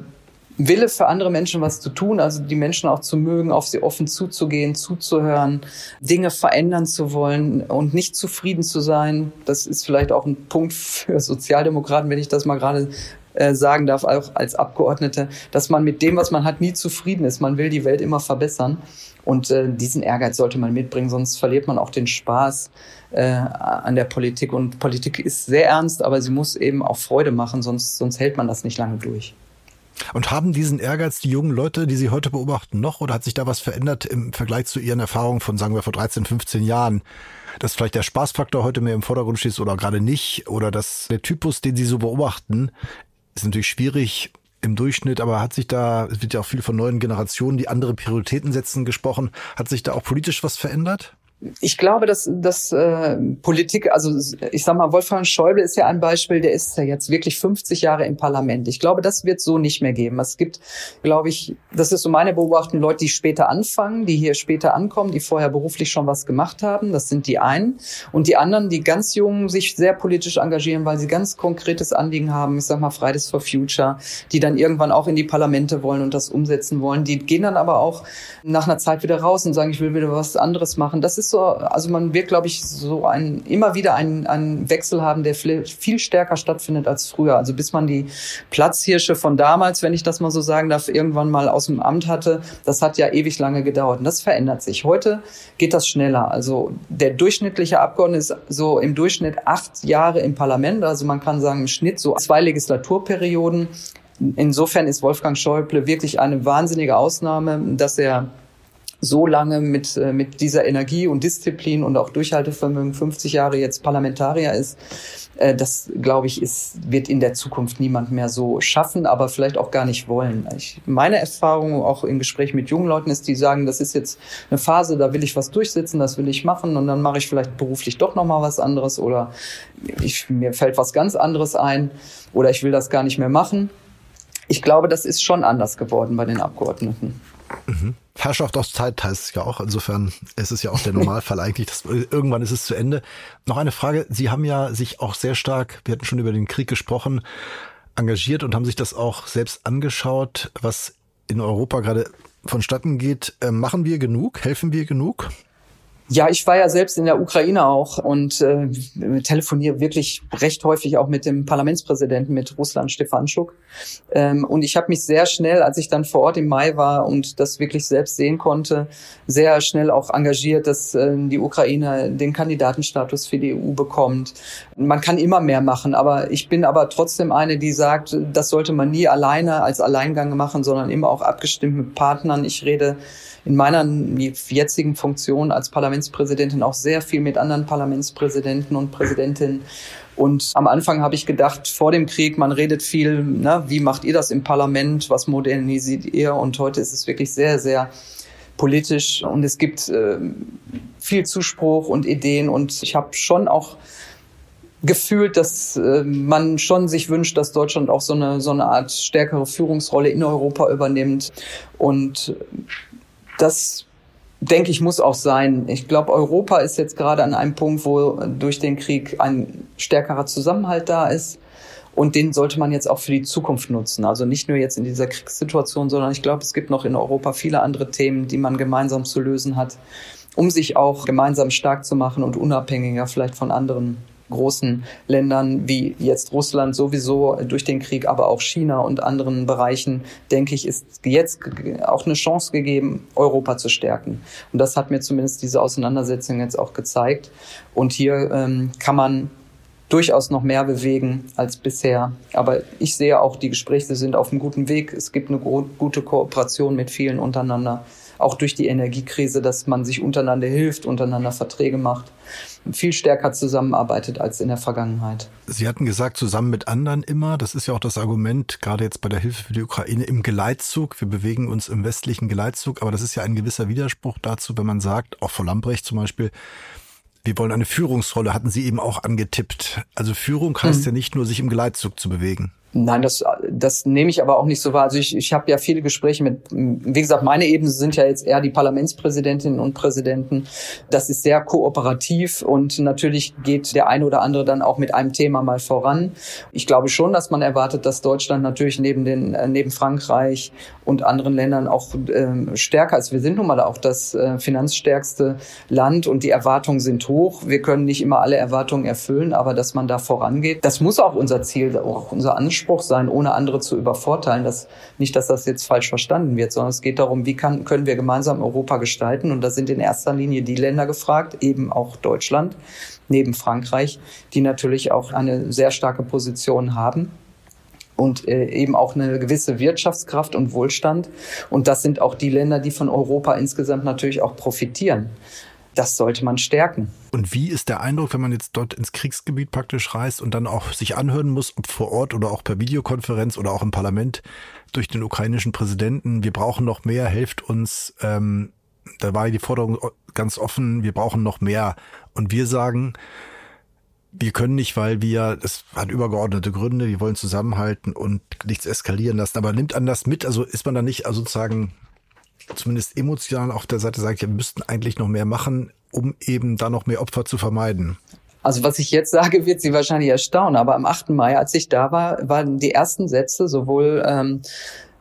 Wille für andere Menschen was zu tun, also die Menschen auch zu mögen, auf sie offen zuzugehen, zuzuhören, Dinge verändern zu wollen und nicht zufrieden zu sein. Das ist vielleicht auch ein Punkt für Sozialdemokraten, wenn ich das mal gerade äh, sagen darf, auch als Abgeordnete, dass man mit dem, was man hat, nie zufrieden ist. Man will die Welt immer verbessern und äh, diesen Ehrgeiz sollte man mitbringen, sonst verliert man auch den Spaß äh, an der Politik. Und Politik ist sehr ernst, aber sie muss eben auch Freude machen, sonst, sonst hält man das nicht lange durch. Und haben diesen Ehrgeiz die jungen Leute, die Sie heute beobachten, noch? Oder hat sich da was verändert im Vergleich zu Ihren Erfahrungen von, sagen wir, vor dreizehn, fünfzehn Jahren? Dass vielleicht der Spaßfaktor heute mehr im Vordergrund steht oder gerade nicht? Oder dass der Typus, den Sie so beobachten, ist natürlich schwierig im Durchschnitt, aber hat sich da, es wird ja auch viel von neuen Generationen, die andere Prioritäten setzen, gesprochen. Hat sich da auch politisch was verändert? Ich glaube, dass, dass äh, Politik, also ich sag mal, Wolfgang Schäuble ist ja ein Beispiel, der ist ja jetzt wirklich fünfzig Jahre im Parlament. Ich glaube, das wird so nicht mehr geben. Es gibt, glaube ich, das ist so meine Beobachtung, Leute, die später anfangen, die hier später ankommen, die vorher beruflich schon was gemacht haben. Das sind die einen. Und die anderen, die ganz jungen, sich sehr politisch engagieren, weil sie ganz konkretes Anliegen haben, ich sag mal Fridays for Future, die dann irgendwann auch in die Parlamente wollen und das umsetzen wollen. Die gehen dann aber auch nach einer Zeit wieder raus und sagen, ich will wieder was anderes machen. Das ist so, also man wird, glaube ich, so ein, immer wieder einen, einen Wechsel haben, der viel stärker stattfindet als früher. Also bis man die Platzhirsche von damals, wenn ich das mal so sagen darf, irgendwann mal aus dem Amt hatte, das hat ja ewig lange gedauert. Und das verändert sich. Heute geht das schneller. Also der durchschnittliche Abgeordnete ist so im Durchschnitt acht Jahre im Parlament. Also man kann sagen, im Schnitt so zwei Legislaturperioden. Insofern ist Wolfgang Schäuble wirklich eine wahnsinnige Ausnahme, dass er so lange mit, mit dieser Energie und Disziplin und auch Durchhaltevermögen fünfzig Jahre jetzt Parlamentarier ist. Das, glaube ich, ist, wird in der Zukunft niemand mehr so schaffen, aber vielleicht auch gar nicht wollen. Ich, meine Erfahrung auch in Gesprächen mit jungen Leuten ist, die sagen, das ist jetzt eine Phase, da will ich was durchsetzen, das will ich machen und dann mache ich vielleicht beruflich doch nochmal was anderes oder ich, mir fällt was ganz anderes ein oder ich will das gar nicht mehr machen. Ich glaube, das ist schon anders geworden bei den Abgeordneten. Mhm. Herrschaft aus Zeit heißt es ja auch. Insofern ist es ja auch der Normalfall eigentlich. Dass, irgendwann ist es zu Ende. Noch eine Frage. Sie haben ja sich auch sehr stark, wir hatten schon über den Krieg gesprochen, engagiert und haben sich das auch selbst angeschaut, was in Europa gerade vonstatten geht. Äh, machen wir genug? Helfen wir genug? Ja, ich war ja selbst in der Ukraine auch und äh, telefoniere wirklich recht häufig auch mit dem Parlamentspräsidenten, mit Russland, Stefanschuk. Ähm, und ich habe mich sehr schnell, als ich dann vor Ort im Mai war und das wirklich selbst sehen konnte, sehr schnell auch engagiert, dass äh, die Ukraine den Kandidatenstatus für die E U bekommt. Man kann immer mehr machen, aber ich bin aber trotzdem eine, die sagt, das sollte man nie alleine als Alleingang machen, sondern immer auch abgestimmt mit Partnern. Ich rede in meiner jetzigen Funktion als Parlamentspräsidentin auch sehr viel mit anderen Parlamentspräsidenten und Präsidentinnen. Und am Anfang habe ich gedacht, vor dem Krieg, man redet viel, ne, wie macht ihr das im Parlament, was modernisiert ihr? Und heute ist es wirklich sehr, sehr politisch und es gibt äh, viel Zuspruch und Ideen. Und ich habe schon auch gefühlt, dass äh, man schon sich wünscht, dass Deutschland auch so eine, so eine Art stärkere Führungsrolle in Europa übernimmt. Und das, denke ich, muss auch sein. Ich glaube, Europa ist jetzt gerade an einem Punkt, wo durch den Krieg ein stärkerer Zusammenhalt da ist. Und den sollte man jetzt auch für die Zukunft nutzen. Also nicht nur jetzt in dieser Kriegssituation, sondern ich glaube, es gibt noch in Europa viele andere Themen, die man gemeinsam zu lösen hat, um sich auch gemeinsam stark zu machen und unabhängiger vielleicht von anderen großen Ländern wie jetzt Russland sowieso durch den Krieg, aber auch China und anderen Bereichen, denke ich, ist jetzt auch eine Chance gegeben, Europa zu stärken. Und das hat mir zumindest diese Auseinandersetzung jetzt auch gezeigt. Und hier ähm, kann man durchaus noch mehr bewegen als bisher. Aber ich sehe auch, die Gespräche sind auf einem guten Weg. Es gibt eine go- gute Kooperation mit vielen untereinander, auch durch die Energiekrise, dass man sich untereinander hilft, untereinander Verträge macht, viel stärker zusammenarbeitet als in der Vergangenheit. Sie hatten gesagt, zusammen mit anderen immer. Das ist ja auch das Argument, gerade jetzt bei der Hilfe für die Ukraine im Geleitzug. Wir bewegen uns im westlichen Geleitzug. Aber das ist ja ein gewisser Widerspruch dazu, wenn man sagt, auch vor Lambrecht zum Beispiel, wir wollen eine Führungsrolle, hatten Sie eben auch angetippt. Also Führung heißt mhm. ja nicht nur, sich im Geleitzug zu bewegen. Nein, das, das nehme ich aber auch nicht so wahr. Also ich, ich habe ja viele Gespräche mit, wie gesagt, meine Ebene sind ja jetzt eher die Parlamentspräsidentinnen und Präsidenten. Das ist sehr kooperativ und natürlich geht der eine oder andere dann auch mit einem Thema mal voran. Ich glaube schon, dass man erwartet, dass Deutschland natürlich neben den, neben Frankreich und anderen Ländern auch äh, stärker ist. Wir sind nun mal auch das äh, finanzstärkste Land und die Erwartungen sind hoch. Wir können nicht immer alle Erwartungen erfüllen, aber dass man da vorangeht, das muss auch unser Ziel, auch unser Anspruch sein, ohne andere zu übervorteilen. Das, nicht, dass das jetzt falsch verstanden wird, sondern es geht darum, wie kann, können wir gemeinsam Europa gestalten. Und da sind in erster Linie die Länder gefragt, eben auch Deutschland, neben Frankreich, die natürlich auch eine sehr starke Position haben und eben auch eine gewisse Wirtschaftskraft und Wohlstand. Und das sind auch die Länder, die von Europa insgesamt natürlich auch profitieren. Das sollte man stärken. Und wie ist der Eindruck, wenn man jetzt dort ins Kriegsgebiet praktisch reist und dann auch sich anhören muss, ob vor Ort oder auch per Videokonferenz oder auch im Parlament durch den ukrainischen Präsidenten, wir brauchen noch mehr, helft uns, ähm, da war die Forderung ganz offen, wir brauchen noch mehr. Und wir sagen, wir können nicht, weil wir, das hat übergeordnete Gründe, wir wollen zusammenhalten und nichts eskalieren lassen. Aber nimmt anders mit, also ist man da nicht also sozusagen... zumindest emotional auf der Seite sagt, wir müssten eigentlich noch mehr machen, um eben da noch mehr Opfer zu vermeiden. Also was ich jetzt sage, wird Sie wahrscheinlich erstaunen. Aber am achten Mai, als ich da war, waren die ersten Sätze sowohl ähm,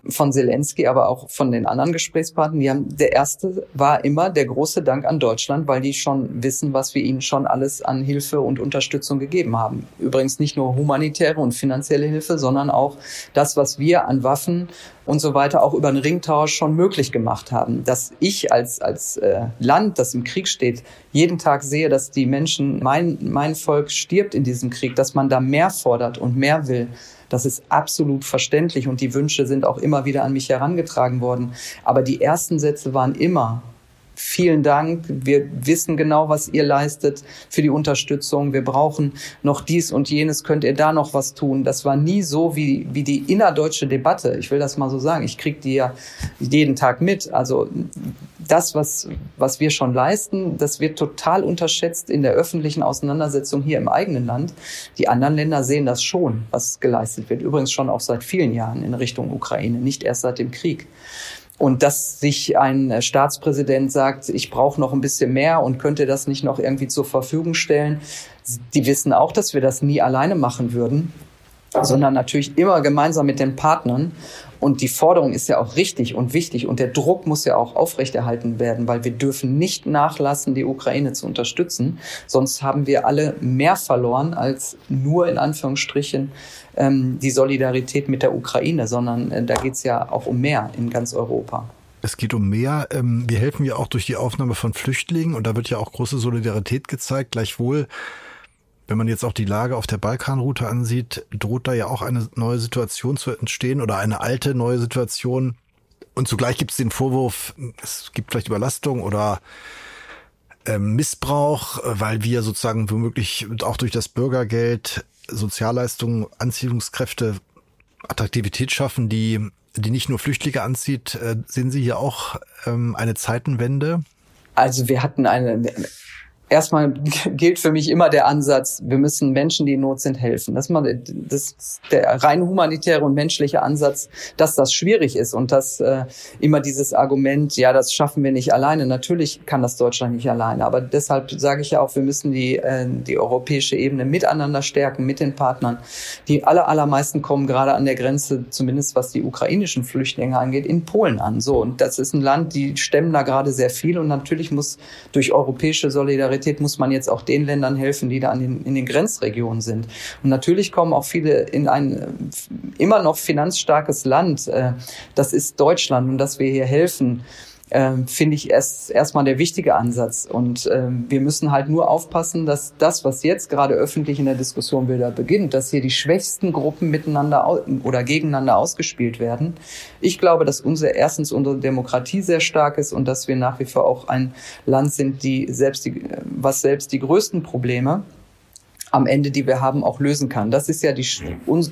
von Zelensky, aber auch von den anderen Gesprächspartnern. Die haben, der erste war immer der große Dank an Deutschland, weil die schon wissen, was wir ihnen schon alles an Hilfe und Unterstützung gegeben haben. Übrigens nicht nur humanitäre und finanzielle Hilfe, sondern auch das, was wir an Waffen und so weiter auch über den Ringtausch schon möglich gemacht haben. Dass ich als als äh, Land, das im Krieg steht, jeden Tag sehe, dass die Menschen, mein mein Volk stirbt in diesem Krieg, dass man da mehr fordert und mehr will, das ist absolut verständlich. Und die Wünsche sind auch immer wieder an mich herangetragen worden. Aber die ersten Sätze waren immer: Vielen Dank, wir wissen genau, was ihr leistet für die Unterstützung. Wir brauchen noch dies und jenes, könnt ihr da noch was tun? Das war nie so wie, wie die innerdeutsche Debatte. Ich will das mal so sagen, ich kriege die ja jeden Tag mit. Also das, was, was wir schon leisten, das wird total unterschätzt in der öffentlichen Auseinandersetzung hier im eigenen Land. Die anderen Länder sehen das schon, was geleistet wird. Übrigens schon auch seit vielen Jahren in Richtung Ukraine, nicht erst seit dem Krieg. Und dass sich ein Staatspräsident sagt, ich brauche noch ein bisschen mehr und könnte das nicht noch irgendwie zur Verfügung stellen. Die wissen auch, dass wir das nie alleine machen würden, sondern natürlich immer gemeinsam mit den Partnern. Und die Forderung ist ja auch richtig und wichtig. Und der Druck muss ja auch aufrechterhalten werden, weil wir dürfen nicht nachlassen, die Ukraine zu unterstützen. Sonst haben wir alle mehr verloren als nur in Anführungsstrichen die Solidarität mit der Ukraine, sondern da geht es ja auch um mehr in ganz Europa. Es geht um mehr. Wir helfen ja auch durch die Aufnahme von Flüchtlingen und da wird ja auch große Solidarität gezeigt. Gleichwohl, wenn man jetzt auch die Lage auf der Balkanroute ansieht, droht da ja auch eine neue Situation zu entstehen oder eine alte neue Situation. Und zugleich gibt es den Vorwurf, es gibt vielleicht Überlastung oder Missbrauch, weil wir sozusagen womöglich auch durch das Bürgergeld Sozialleistungen, Anziehungskräfte, Attraktivität schaffen, die, die nicht nur Flüchtlinge anzieht. Sehen Sie hier auch ähm, eine Zeitenwende? Also wir hatten eine... Erstmal gilt für mich immer der Ansatz, wir müssen Menschen, die in Not sind, helfen. Das ist der rein humanitäre und menschliche Ansatz, dass das schwierig ist und dass äh, immer dieses Argument, ja, das schaffen wir nicht alleine. Natürlich kann das Deutschland nicht alleine, aber deshalb sage ich ja auch, wir müssen die, äh, die europäische Ebene miteinander stärken, mit den Partnern. Die aller, allermeisten kommen gerade an der Grenze, zumindest was die ukrainischen Flüchtlinge angeht, in Polen an. So, und das ist ein Land, die stemmen da gerade sehr viel und natürlich muss durch europäische Solidarität muss man jetzt auch den Ländern helfen, die da an den, in den Grenzregionen sind. Und natürlich kommen auch viele in ein immer noch finanzstarkes Land. Das ist Deutschland und dass wir hier helfen, ähm, finde ich erst erstmal der wichtige Ansatz. Und ähm, wir müssen halt nur aufpassen, dass das, was jetzt gerade öffentlich in der Diskussion wieder beginnt, dass hier die schwächsten Gruppen miteinander au- oder gegeneinander ausgespielt werden. Ich glaube, dass unsere, erstens unsere Demokratie sehr stark ist und dass wir nach wie vor auch ein Land sind, die selbst die, was selbst die größten Probleme am Ende, die wir haben, auch lösen kann. Das ist ja die,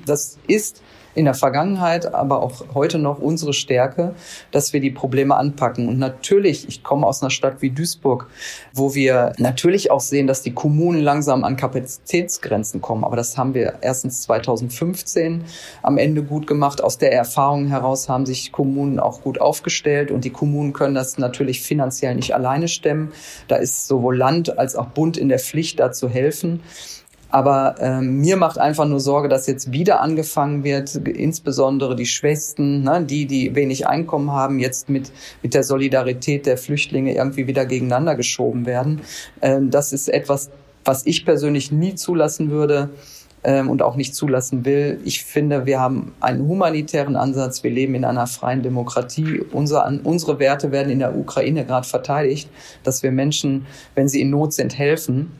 das ist in der Vergangenheit, aber auch heute noch unsere Stärke, dass wir die Probleme anpacken. Und natürlich, ich komme aus einer Stadt wie Duisburg, wo wir natürlich auch sehen, dass die Kommunen langsam an Kapazitätsgrenzen kommen. Aber das haben wir erstens zweitausendfünfzehn am Ende gut gemacht. Aus der Erfahrung heraus haben sich Kommunen auch gut aufgestellt. Und die Kommunen können das natürlich finanziell nicht alleine stemmen. Da ist sowohl Land als auch Bund in der Pflicht, da zu helfen. Aber ähm, mir macht einfach nur Sorge, dass jetzt wieder angefangen wird, insbesondere die Schwächsten, ne, die, die wenig Einkommen haben, jetzt mit mit der Solidarität der Flüchtlinge irgendwie wieder gegeneinander geschoben werden. Ähm, das ist etwas, was ich persönlich nie zulassen würde ähm, und auch nicht zulassen will. Ich finde, wir haben einen humanitären Ansatz. Wir leben in einer freien Demokratie. Unser, unsere Werte werden in der Ukraine gerade verteidigt, dass wir Menschen, wenn sie in Not sind, helfen.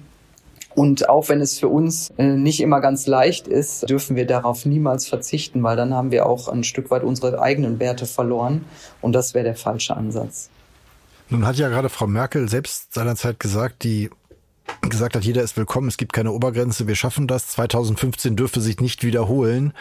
Und auch wenn es für uns nicht immer ganz leicht ist, dürfen wir darauf niemals verzichten, weil dann haben wir auch ein Stück weit unsere eigenen Werte verloren. Und das wäre der falsche Ansatz. Nun hat ja gerade Frau Merkel selbst seinerzeit gesagt, die gesagt hat, jeder ist willkommen, es gibt keine Obergrenze, wir schaffen das. zweitausendfünfzehn dürfe sich nicht wiederholen.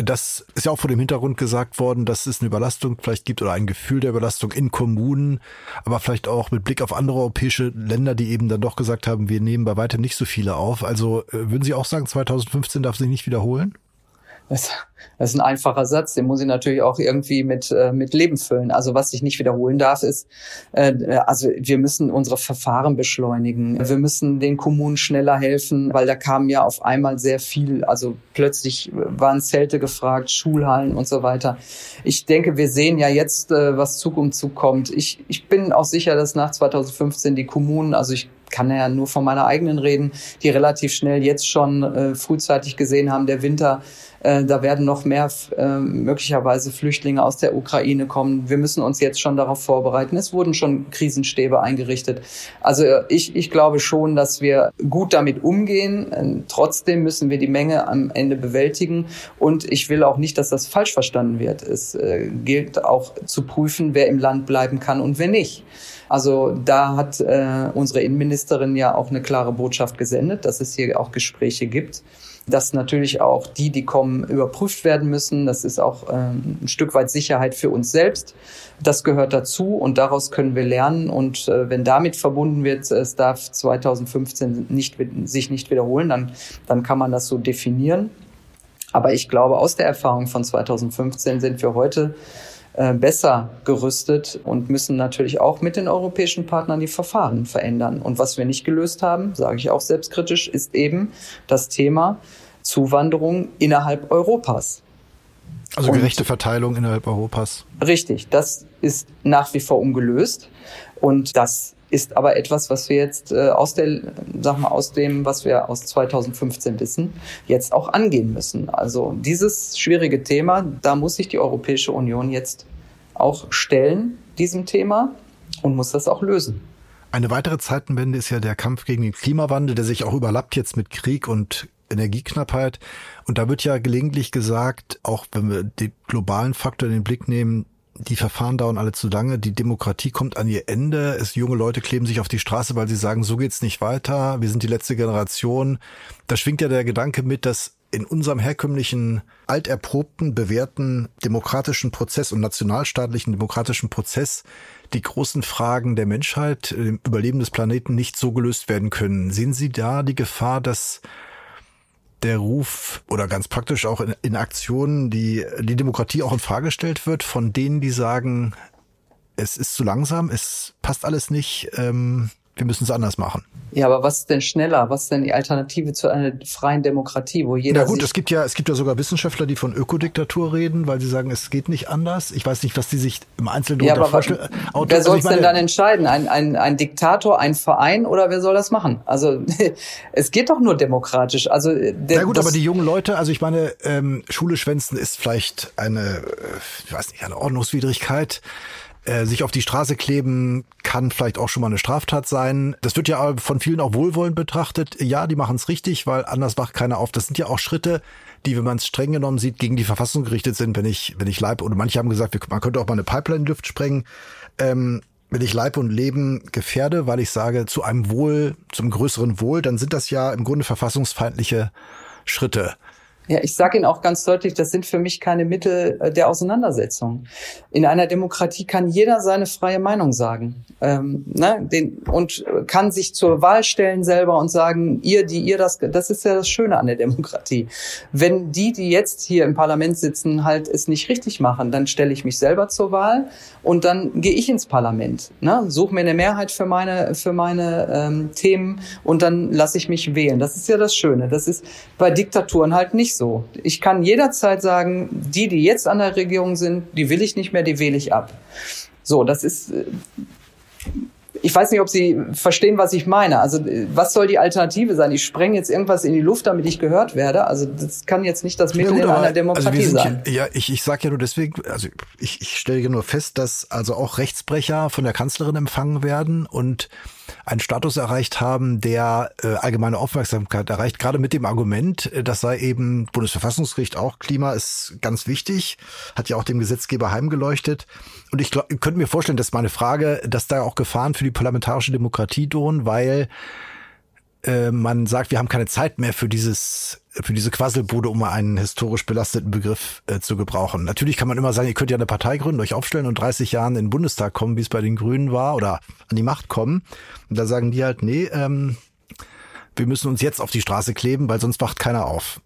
Das ist ja auch vor dem Hintergrund gesagt worden, dass es eine Überlastung vielleicht gibt oder ein Gefühl der Überlastung in Kommunen, aber vielleicht auch mit Blick auf andere europäische Länder, die eben dann doch gesagt haben, wir nehmen bei weitem nicht so viele auf. Also würden Sie auch sagen, zweitausendfünfzehn darf sich nicht wiederholen? Das, das ist ein einfacher Satz, den muss ich natürlich auch irgendwie mit mit Leben füllen. Also was ich nicht wiederholen darf, ist, äh, also wir müssen unsere Verfahren beschleunigen. Wir müssen den Kommunen schneller helfen, weil da kam ja auf einmal sehr viel. Also plötzlich waren Zelte gefragt, Schulhallen und so weiter. Ich denke, wir sehen ja jetzt, äh, was Zug um Zug kommt. Ich ich bin auch sicher, dass nach zweitausendfünfzehn die Kommunen, also ich kann ja nur von meiner eigenen reden, die relativ schnell jetzt schon äh, frühzeitig gesehen haben, der Winter, da werden noch mehr äh, möglicherweise Flüchtlinge aus der Ukraine kommen. Wir müssen uns jetzt schon darauf vorbereiten. Es wurden schon Krisenstäbe eingerichtet. Also ich, ich glaube schon, dass wir gut damit umgehen. Trotzdem müssen wir die Menge am Ende bewältigen. Und ich will auch nicht, dass das falsch verstanden wird. Es äh, gilt auch zu prüfen, wer im Land bleiben kann und wer nicht. Also da hat äh, unsere Innenministerin ja auch eine klare Botschaft gesendet, dass es hier auch Gespräche gibt. Dass natürlich auch die, die kommen, überprüft werden müssen. Das ist auch ähm, ein Stück weit Sicherheit für uns selbst. Das gehört dazu und daraus können wir lernen. Und äh, wenn damit verbunden wird, es darf zweitausendfünfzehn nicht, sich nicht wiederholen, dann, dann kann man das so definieren. Aber ich glaube, aus der Erfahrung von zweitausendfünfzehn sind wir heute äh, besser gerüstet und müssen natürlich auch mit den europäischen Partnern die Verfahren verändern. Und was wir nicht gelöst haben, sage ich auch selbstkritisch, ist eben das Thema Zuwanderung innerhalb Europas. Also gerechte und, Verteilung innerhalb Europas. Richtig, das ist nach wie vor ungelöst. Und das ist aber etwas, was wir jetzt äh, aus der, sag mal, aus dem, was wir aus zweitausendfünfzehn wissen, jetzt auch angehen müssen. Also dieses schwierige Thema, da muss sich die Europäische Union jetzt auch stellen, diesem Thema, und muss das auch lösen. Eine weitere Zeitenwende ist ja der Kampf gegen den Klimawandel, der sich auch überlappt jetzt mit Krieg und Energieknappheit. Und da wird ja gelegentlich gesagt, auch wenn wir den globalen Faktor in den Blick nehmen, die Verfahren dauern alle zu lange, die Demokratie kommt an ihr Ende, es junge Leute kleben sich auf die Straße, weil sie sagen, so geht's nicht weiter, wir sind die letzte Generation. Da schwingt ja der Gedanke mit, dass in unserem herkömmlichen, alterprobten, bewährten demokratischen Prozess und nationalstaatlichen demokratischen Prozess die großen Fragen der Menschheit, dem Überleben des Planeten nicht so gelöst werden können. Sehen Sie da die Gefahr, dass der Ruf oder ganz praktisch auch in, in Aktionen, die die Demokratie auch in Frage gestellt wird, von denen, die sagen, es ist zu langsam, es passt alles nicht, ähm, wir müssen es anders machen. Ja, aber was ist denn schneller? Was ist denn die Alternative zu einer freien Demokratie, wo jeder? Na gut, es gibt ja, es gibt ja sogar Wissenschaftler, die von Ökodiktatur reden, weil sie sagen, es geht nicht anders. Ich weiß nicht, was die sich im Einzelnen darunter ja, vorstellen. Wer also soll es denn dann entscheiden? Ein, ein, ein Diktator, ein Verein oder wer soll das machen? Also es geht doch nur demokratisch. Also de- na gut, aber die jungen Leute, also ich meine, ähm, Schule schwänzen ist vielleicht eine, ich weiß nicht, eine Ordnungswidrigkeit. äh, sich auf die Straße kleben kann vielleicht auch schon mal eine Straftat sein. Das wird ja von vielen auch wohlwollend betrachtet. Ja, die machen es richtig, weil anders wacht keiner auf. Das sind ja auch Schritte, die, wenn man es streng genommen sieht, gegen die Verfassung gerichtet sind. Wenn ich, wenn ich Leib, und manche haben gesagt, man könnte auch mal eine Pipeline in die Luft sprengen. Ähm, wenn ich Leib und Leben gefährde, weil ich sage, zu einem Wohl, zum größeren Wohl, dann sind das ja im Grunde verfassungsfeindliche Schritte. Ja, ich sage Ihnen auch ganz deutlich, das sind für mich keine Mittel der Auseinandersetzung. In einer Demokratie kann jeder seine freie Meinung sagen, ähm, ne? Den, und kann sich zur Wahl stellen selber und sagen, ihr, die ihr das, das ist ja das Schöne an der Demokratie. Wenn die, die jetzt hier im Parlament sitzen, halt es nicht richtig machen, dann stelle ich mich selber zur Wahl und dann gehe ich ins Parlament, ne? Suche mir eine Mehrheit für meine für meine ähm, Themen und dann lasse ich mich wählen. Das ist ja das Schöne. Das ist bei Diktaturen halt nicht so. So. Ich kann jederzeit sagen, die, die jetzt an der Regierung sind, die will ich nicht mehr, die wähle ich ab. So, das ist, ich weiß nicht, ob Sie verstehen, was ich meine. Also, was soll die Alternative sein? Ich spreng jetzt irgendwas in die Luft, damit ich gehört werde. Also, das kann jetzt nicht das Mittel ja, gut, in einer Demokratie also sein. Ja, ich, ich sage ja nur deswegen, also, ich, ich stelle ja nur fest, dass also auch Rechtsbrecher von der Kanzlerin empfangen werden und einen Status erreicht haben, der äh, allgemeine Aufmerksamkeit erreicht, gerade mit dem Argument, äh, das sei eben Bundesverfassungsgericht auch, Klima ist ganz wichtig, hat ja auch dem Gesetzgeber heimgeleuchtet. Und ich, ich könnte mir vorstellen, dass meine Frage, dass da auch Gefahren für die parlamentarische Demokratie drohen, weil äh, man sagt, wir haben keine Zeit mehr für dieses für diese Quasselbude, um mal einen historisch belasteten Begriff äh, zu gebrauchen. Natürlich kann man immer sagen, ihr könnt ja eine Partei gründen, euch aufstellen und dreißig Jahren in den Bundestag kommen, wie es bei den Grünen war, oder an die Macht kommen. Und da sagen die halt, nee, ähm, wir müssen uns jetzt auf die Straße kleben, weil sonst wacht keiner auf.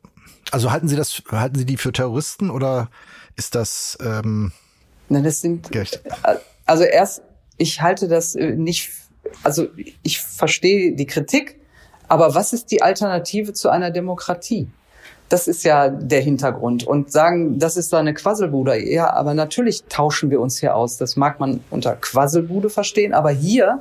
Also halten Sie das, halten Sie die für Terroristen oder ist das ähm, Nein, das sind gerecht? Also erst, ich halte das nicht, also ich verstehe die Kritik. Aber was ist die Alternative zu einer Demokratie? Das ist ja der Hintergrund. Und sagen, das ist so eine Quasselbude. Ja, aber natürlich tauschen wir uns hier aus. Das mag man unter Quasselbude verstehen. Aber hier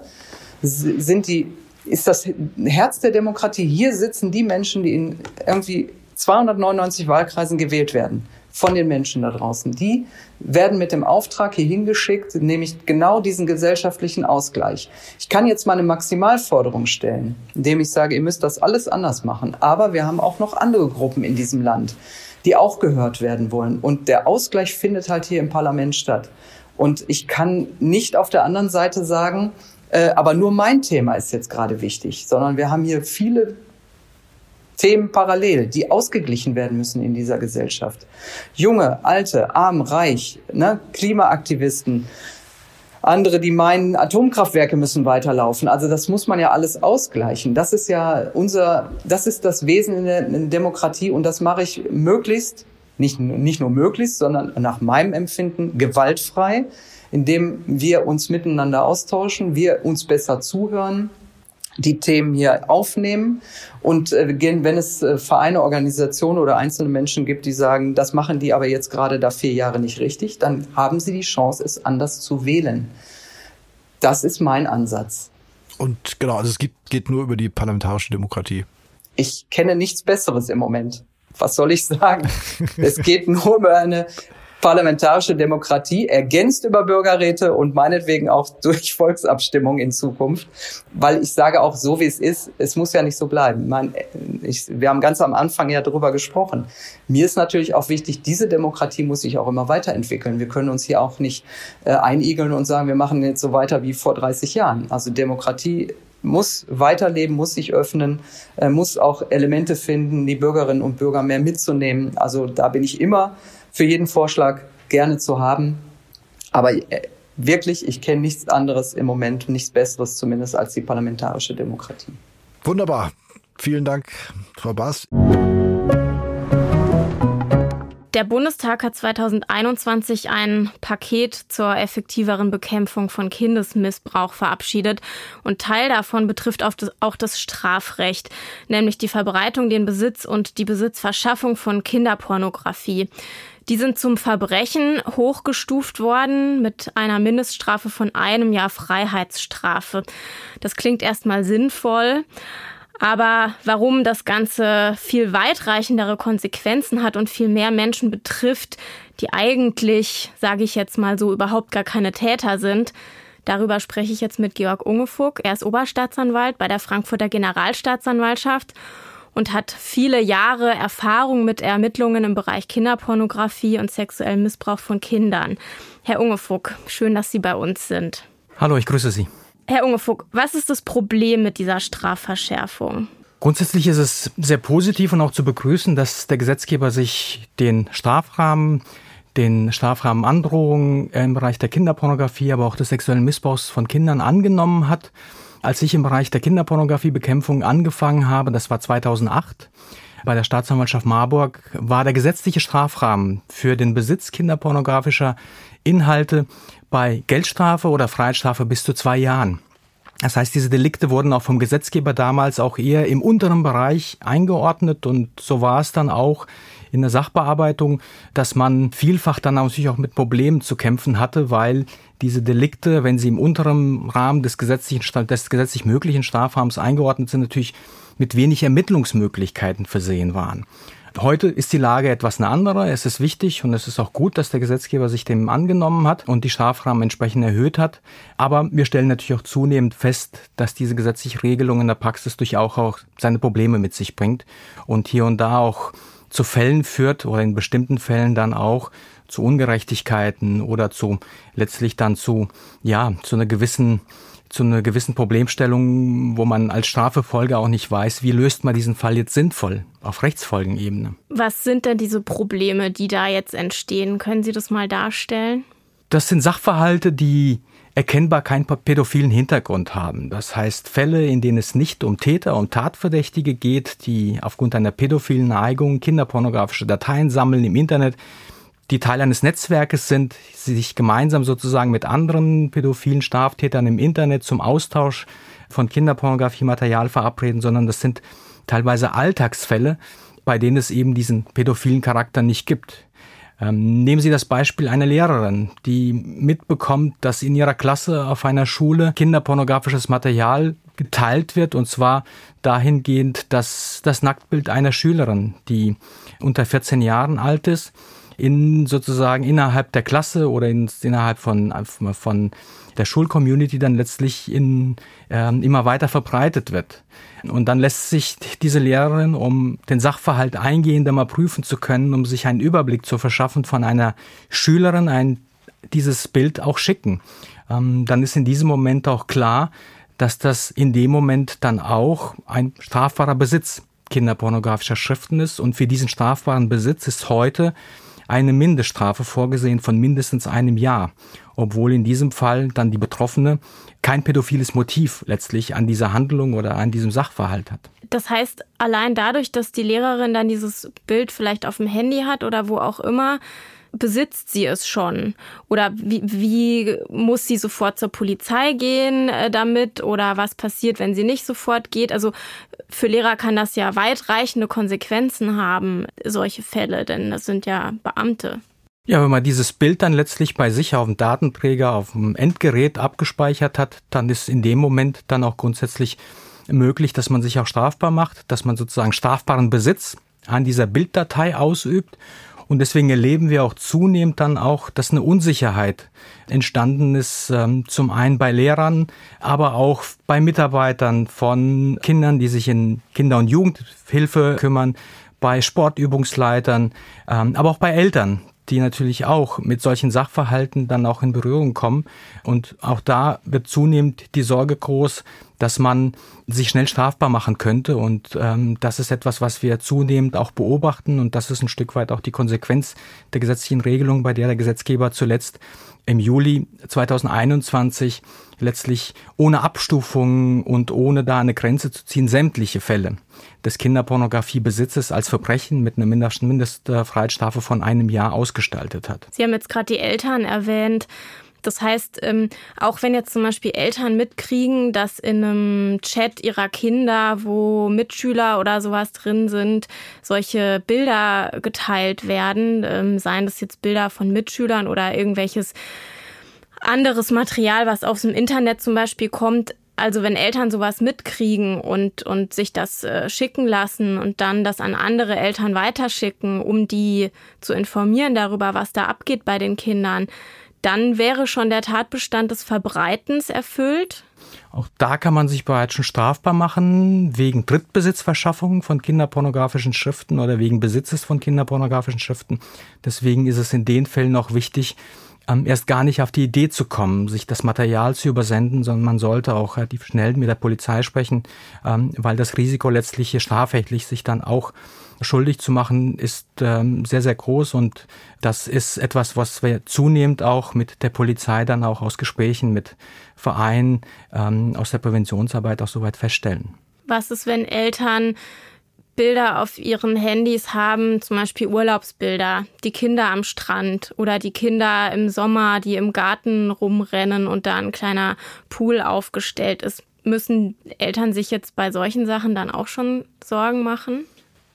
sind die, ist das Herz der Demokratie. Hier sitzen die Menschen, die in irgendwie zweihundertneunundneunzig Wahlkreisen gewählt werden. Von den Menschen da draußen. Die werden mit dem Auftrag hier hingeschickt, nämlich genau diesen gesellschaftlichen Ausgleich. Ich kann jetzt mal eine Maximalforderung stellen, indem ich sage, ihr müsst das alles anders machen. Aber wir haben auch noch andere Gruppen in diesem Land, die auch gehört werden wollen. Und der Ausgleich findet halt hier im Parlament statt. Und ich kann nicht auf der anderen Seite sagen, äh, aber nur mein Thema ist jetzt gerade wichtig, sondern wir haben hier viele Themen parallel, die ausgeglichen werden müssen in dieser Gesellschaft. Junge, Alte, Arm, Reich, ne? Klimaaktivisten, andere, die meinen, Atomkraftwerke müssen weiterlaufen. Also das muss man ja alles ausgleichen. Das ist ja unser, das ist das Wesen in der, in der Demokratie und das mache ich möglichst, nicht, nicht nur möglichst, sondern nach meinem Empfinden gewaltfrei, indem wir uns miteinander austauschen, wir uns besser zuhören, die Themen hier aufnehmen und äh, wenn es äh, Vereine, Organisationen oder einzelne Menschen gibt, die sagen, das machen die aber jetzt gerade da vier Jahre nicht richtig, dann haben sie die Chance, es anders zu wählen. Das ist mein Ansatz. Und genau, also es gibt, geht nur über die parlamentarische Demokratie. Ich kenne nichts Besseres im Moment. Was soll ich sagen? Es geht nur über eine parlamentarische Demokratie, ergänzt über Bürgerräte und meinetwegen auch durch Volksabstimmung in Zukunft. Weil ich sage auch, so wie es ist, es muss ja nicht so bleiben. Man, ich, wir haben ganz am Anfang ja darüber gesprochen. Mir ist natürlich auch wichtig, diese Demokratie muss sich auch immer weiterentwickeln. Wir können uns hier auch nicht äh, einigeln und sagen, wir machen jetzt so weiter wie vor dreißig Jahren. Also Demokratie muss weiterleben, muss sich öffnen, äh, muss auch Elemente finden, die Bürgerinnen und Bürger mehr mitzunehmen. Also da bin ich immer für jeden Vorschlag gerne zu haben. Aber wirklich, ich kenne nichts anderes im Moment, nichts Besseres zumindest als die parlamentarische Demokratie. Wunderbar. Vielen Dank, Frau Bas. Der Bundestag hat zweitausendeinundzwanzig ein Paket zur effektiveren Bekämpfung von Kindesmissbrauch verabschiedet. Und Teil davon betrifft auch das Strafrecht, nämlich die Verbreitung, den Besitz und die Besitzverschaffung von Kinderpornografie. Die sind zum Verbrechen hochgestuft worden mit einer Mindeststrafe von einem Jahr Freiheitsstrafe. Das klingt erstmal sinnvoll. Aber warum das Ganze viel weitreichendere Konsequenzen hat und viel mehr Menschen betrifft, die eigentlich, sage ich jetzt mal so, überhaupt gar keine Täter sind, darüber spreche ich jetzt mit Georg Ungefuk. Er ist Oberstaatsanwalt bei der Frankfurter Generalstaatsanwaltschaft und hat viele Jahre Erfahrung mit Ermittlungen im Bereich Kinderpornografie und sexuellem Missbrauch von Kindern. Herr Ungefuk, schön, dass Sie bei uns sind. Hallo, ich grüße Sie. Herr Ungefuk, was ist das Problem mit dieser Strafverschärfung? Grundsätzlich ist es sehr positiv und auch zu begrüßen, dass der Gesetzgeber sich den Strafrahmen, den Strafrahmen Androhung im Bereich der Kinderpornografie, aber auch des sexuellen Missbrauchs von Kindern angenommen hat. Als ich im Bereich der Kinderpornografiebekämpfung angefangen habe, das war zweitausendacht, bei der Staatsanwaltschaft Marburg, war der gesetzliche Strafrahmen für den Besitz kinderpornografischer Inhalte bei Geldstrafe oder Freiheitsstrafe bis zu zwei Jahren. Das heißt, diese Delikte wurden auch vom Gesetzgeber damals auch eher im unteren Bereich eingeordnet und so war es dann auch in der Sachbearbeitung, dass man vielfach dann natürlich auch mit Problemen zu kämpfen hatte, weil diese Delikte, wenn sie im unteren Rahmen des gesetzlichen, des gesetzlich möglichen Strafrahmens eingeordnet sind, natürlich mit wenig Ermittlungsmöglichkeiten versehen waren. Heute ist die Lage etwas eine andere. Es ist wichtig und es ist auch gut, dass der Gesetzgeber sich dem angenommen hat und die Strafrahmen entsprechend erhöht hat. Aber wir stellen natürlich auch zunehmend fest, dass diese gesetzliche Regelung in der Praxis durchaus auch seine Probleme mit sich bringt und hier und da auch zu Fällen führt oder in bestimmten Fällen dann auch zu Ungerechtigkeiten oder zu letztlich dann zu, ja, zu einer gewissen zu einer gewissen Problemstellung, wo man als Strafverfolger auch nicht weiß, wie löst man diesen Fall jetzt sinnvoll auf Rechtsfolgenebene. Was sind denn diese Probleme, die da jetzt entstehen? Können Sie das mal darstellen? Das sind Sachverhalte, die erkennbar keinen pädophilen Hintergrund haben. Das heißt, Fälle, in denen es nicht um Täter, um Tatverdächtige geht, die aufgrund einer pädophilen Neigung kinderpornografische Dateien sammeln im Internet, die Teil eines Netzwerkes sind, die sich gemeinsam sozusagen mit anderen pädophilen Straftätern im Internet zum Austausch von Kinderpornografiematerial verabreden, sondern das sind teilweise Alltagsfälle, bei denen es eben diesen pädophilen Charakter nicht gibt. Ähm, nehmen Sie das Beispiel einer Lehrerin, die mitbekommt, dass in ihrer Klasse auf einer Schule kinderpornografisches Material geteilt wird, und zwar dahingehend, dass das Nacktbild einer Schülerin, die unter vierzehn Jahren alt ist, in sozusagen innerhalb der Klasse oder in, innerhalb von, von der Schulcommunity dann letztlich in, äh, immer weiter verbreitet wird. Und dann lässt sich diese Lehrerin, um den Sachverhalt eingehender mal prüfen zu können, um sich einen Überblick zu verschaffen, von einer Schülerin ein, dieses Bild auch schicken. Ähm, dann ist in diesem Moment auch klar, dass das in dem Moment dann auch ein strafbarer Besitz kinderpornografischer Schriften ist. Und für diesen strafbaren Besitz ist heute eine Mindeststrafe vorgesehen von mindestens einem Jahr, obwohl in diesem Fall dann die Betroffene kein pädophiles Motiv letztlich an dieser Handlung oder an diesem Sachverhalt hat. Das heißt, allein dadurch, dass die Lehrerin dann dieses Bild vielleicht auf dem Handy hat oder wo auch immer, besitzt sie es schon? Oder wie, wie muss sie sofort zur Polizei gehen damit? Oder was passiert, wenn sie nicht sofort geht? Also für Lehrer kann das ja weitreichende Konsequenzen haben, solche Fälle, denn das sind ja Beamte. Ja, wenn man dieses Bild dann letztlich bei sich auf dem Datenträger, auf dem Endgerät abgespeichert hat, dann ist in dem Moment dann auch grundsätzlich möglich, dass man sich auch strafbar macht, dass man sozusagen strafbaren Besitz an dieser Bilddatei ausübt. Und deswegen erleben wir auch zunehmend dann auch, dass eine Unsicherheit entstanden ist, zum einen bei Lehrern, aber auch bei Mitarbeitern von Kindern, die sich in Kinder- und Jugendhilfe kümmern, bei Sportübungsleitern, aber auch bei Eltern, die natürlich auch mit solchen Sachverhalten dann auch in Berührung kommen. Und auch da wird zunehmend die Sorge groß, dass man sich schnell strafbar machen könnte. Und ähm, das ist etwas, was wir zunehmend auch beobachten. Und das ist ein Stück weit auch die Konsequenz der gesetzlichen Regelung, bei der der Gesetzgeber zuletzt im Juli zweitausendeinundzwanzig letztlich ohne Abstufung und ohne da eine Grenze zu ziehen, sämtliche Fälle des Kinderpornografiebesitzes als Verbrechen mit einer Mindestfreiheitsstrafe von einem Jahr ausgestaltet hat. Sie haben jetzt gerade die Eltern erwähnt. Das heißt, auch wenn jetzt zum Beispiel Eltern mitkriegen, dass in einem Chat ihrer Kinder, wo Mitschüler oder sowas drin sind, solche Bilder geteilt werden, seien das jetzt Bilder von Mitschülern oder irgendwelches anderes Material, was aus dem Internet zum Beispiel kommt, Also wenn Eltern sowas mitkriegen und, und sich das äh, schicken lassen und dann das an andere Eltern weiterschicken, um die zu informieren darüber, was da abgeht bei den Kindern, dann wäre schon der Tatbestand des Verbreitens erfüllt. Auch da kann man sich bereits schon strafbar machen, wegen Drittbesitzverschaffung von kinderpornografischen Schriften oder wegen Besitzes von kinderpornografischen Schriften. Deswegen ist es in den Fällen auch wichtig, erst gar nicht auf die Idee zu kommen, sich das Material zu übersenden, sondern man sollte auch relativ schnell mit der Polizei sprechen, weil das Risiko letztlich hier strafrechtlich sich dann auch schuldig zu machen, ist ähm, sehr, sehr groß, und das ist etwas, was wir zunehmend auch mit der Polizei dann auch aus Gesprächen mit Vereinen, ähm, aus der Präventionsarbeit auch soweit feststellen. Was ist, wenn Eltern Bilder auf ihren Handys haben, zum Beispiel Urlaubsbilder, die Kinder am Strand oder die Kinder im Sommer, die im Garten rumrennen und da ein kleiner Pool aufgestellt ist? Müssen Eltern sich jetzt bei solchen Sachen dann auch schon Sorgen machen?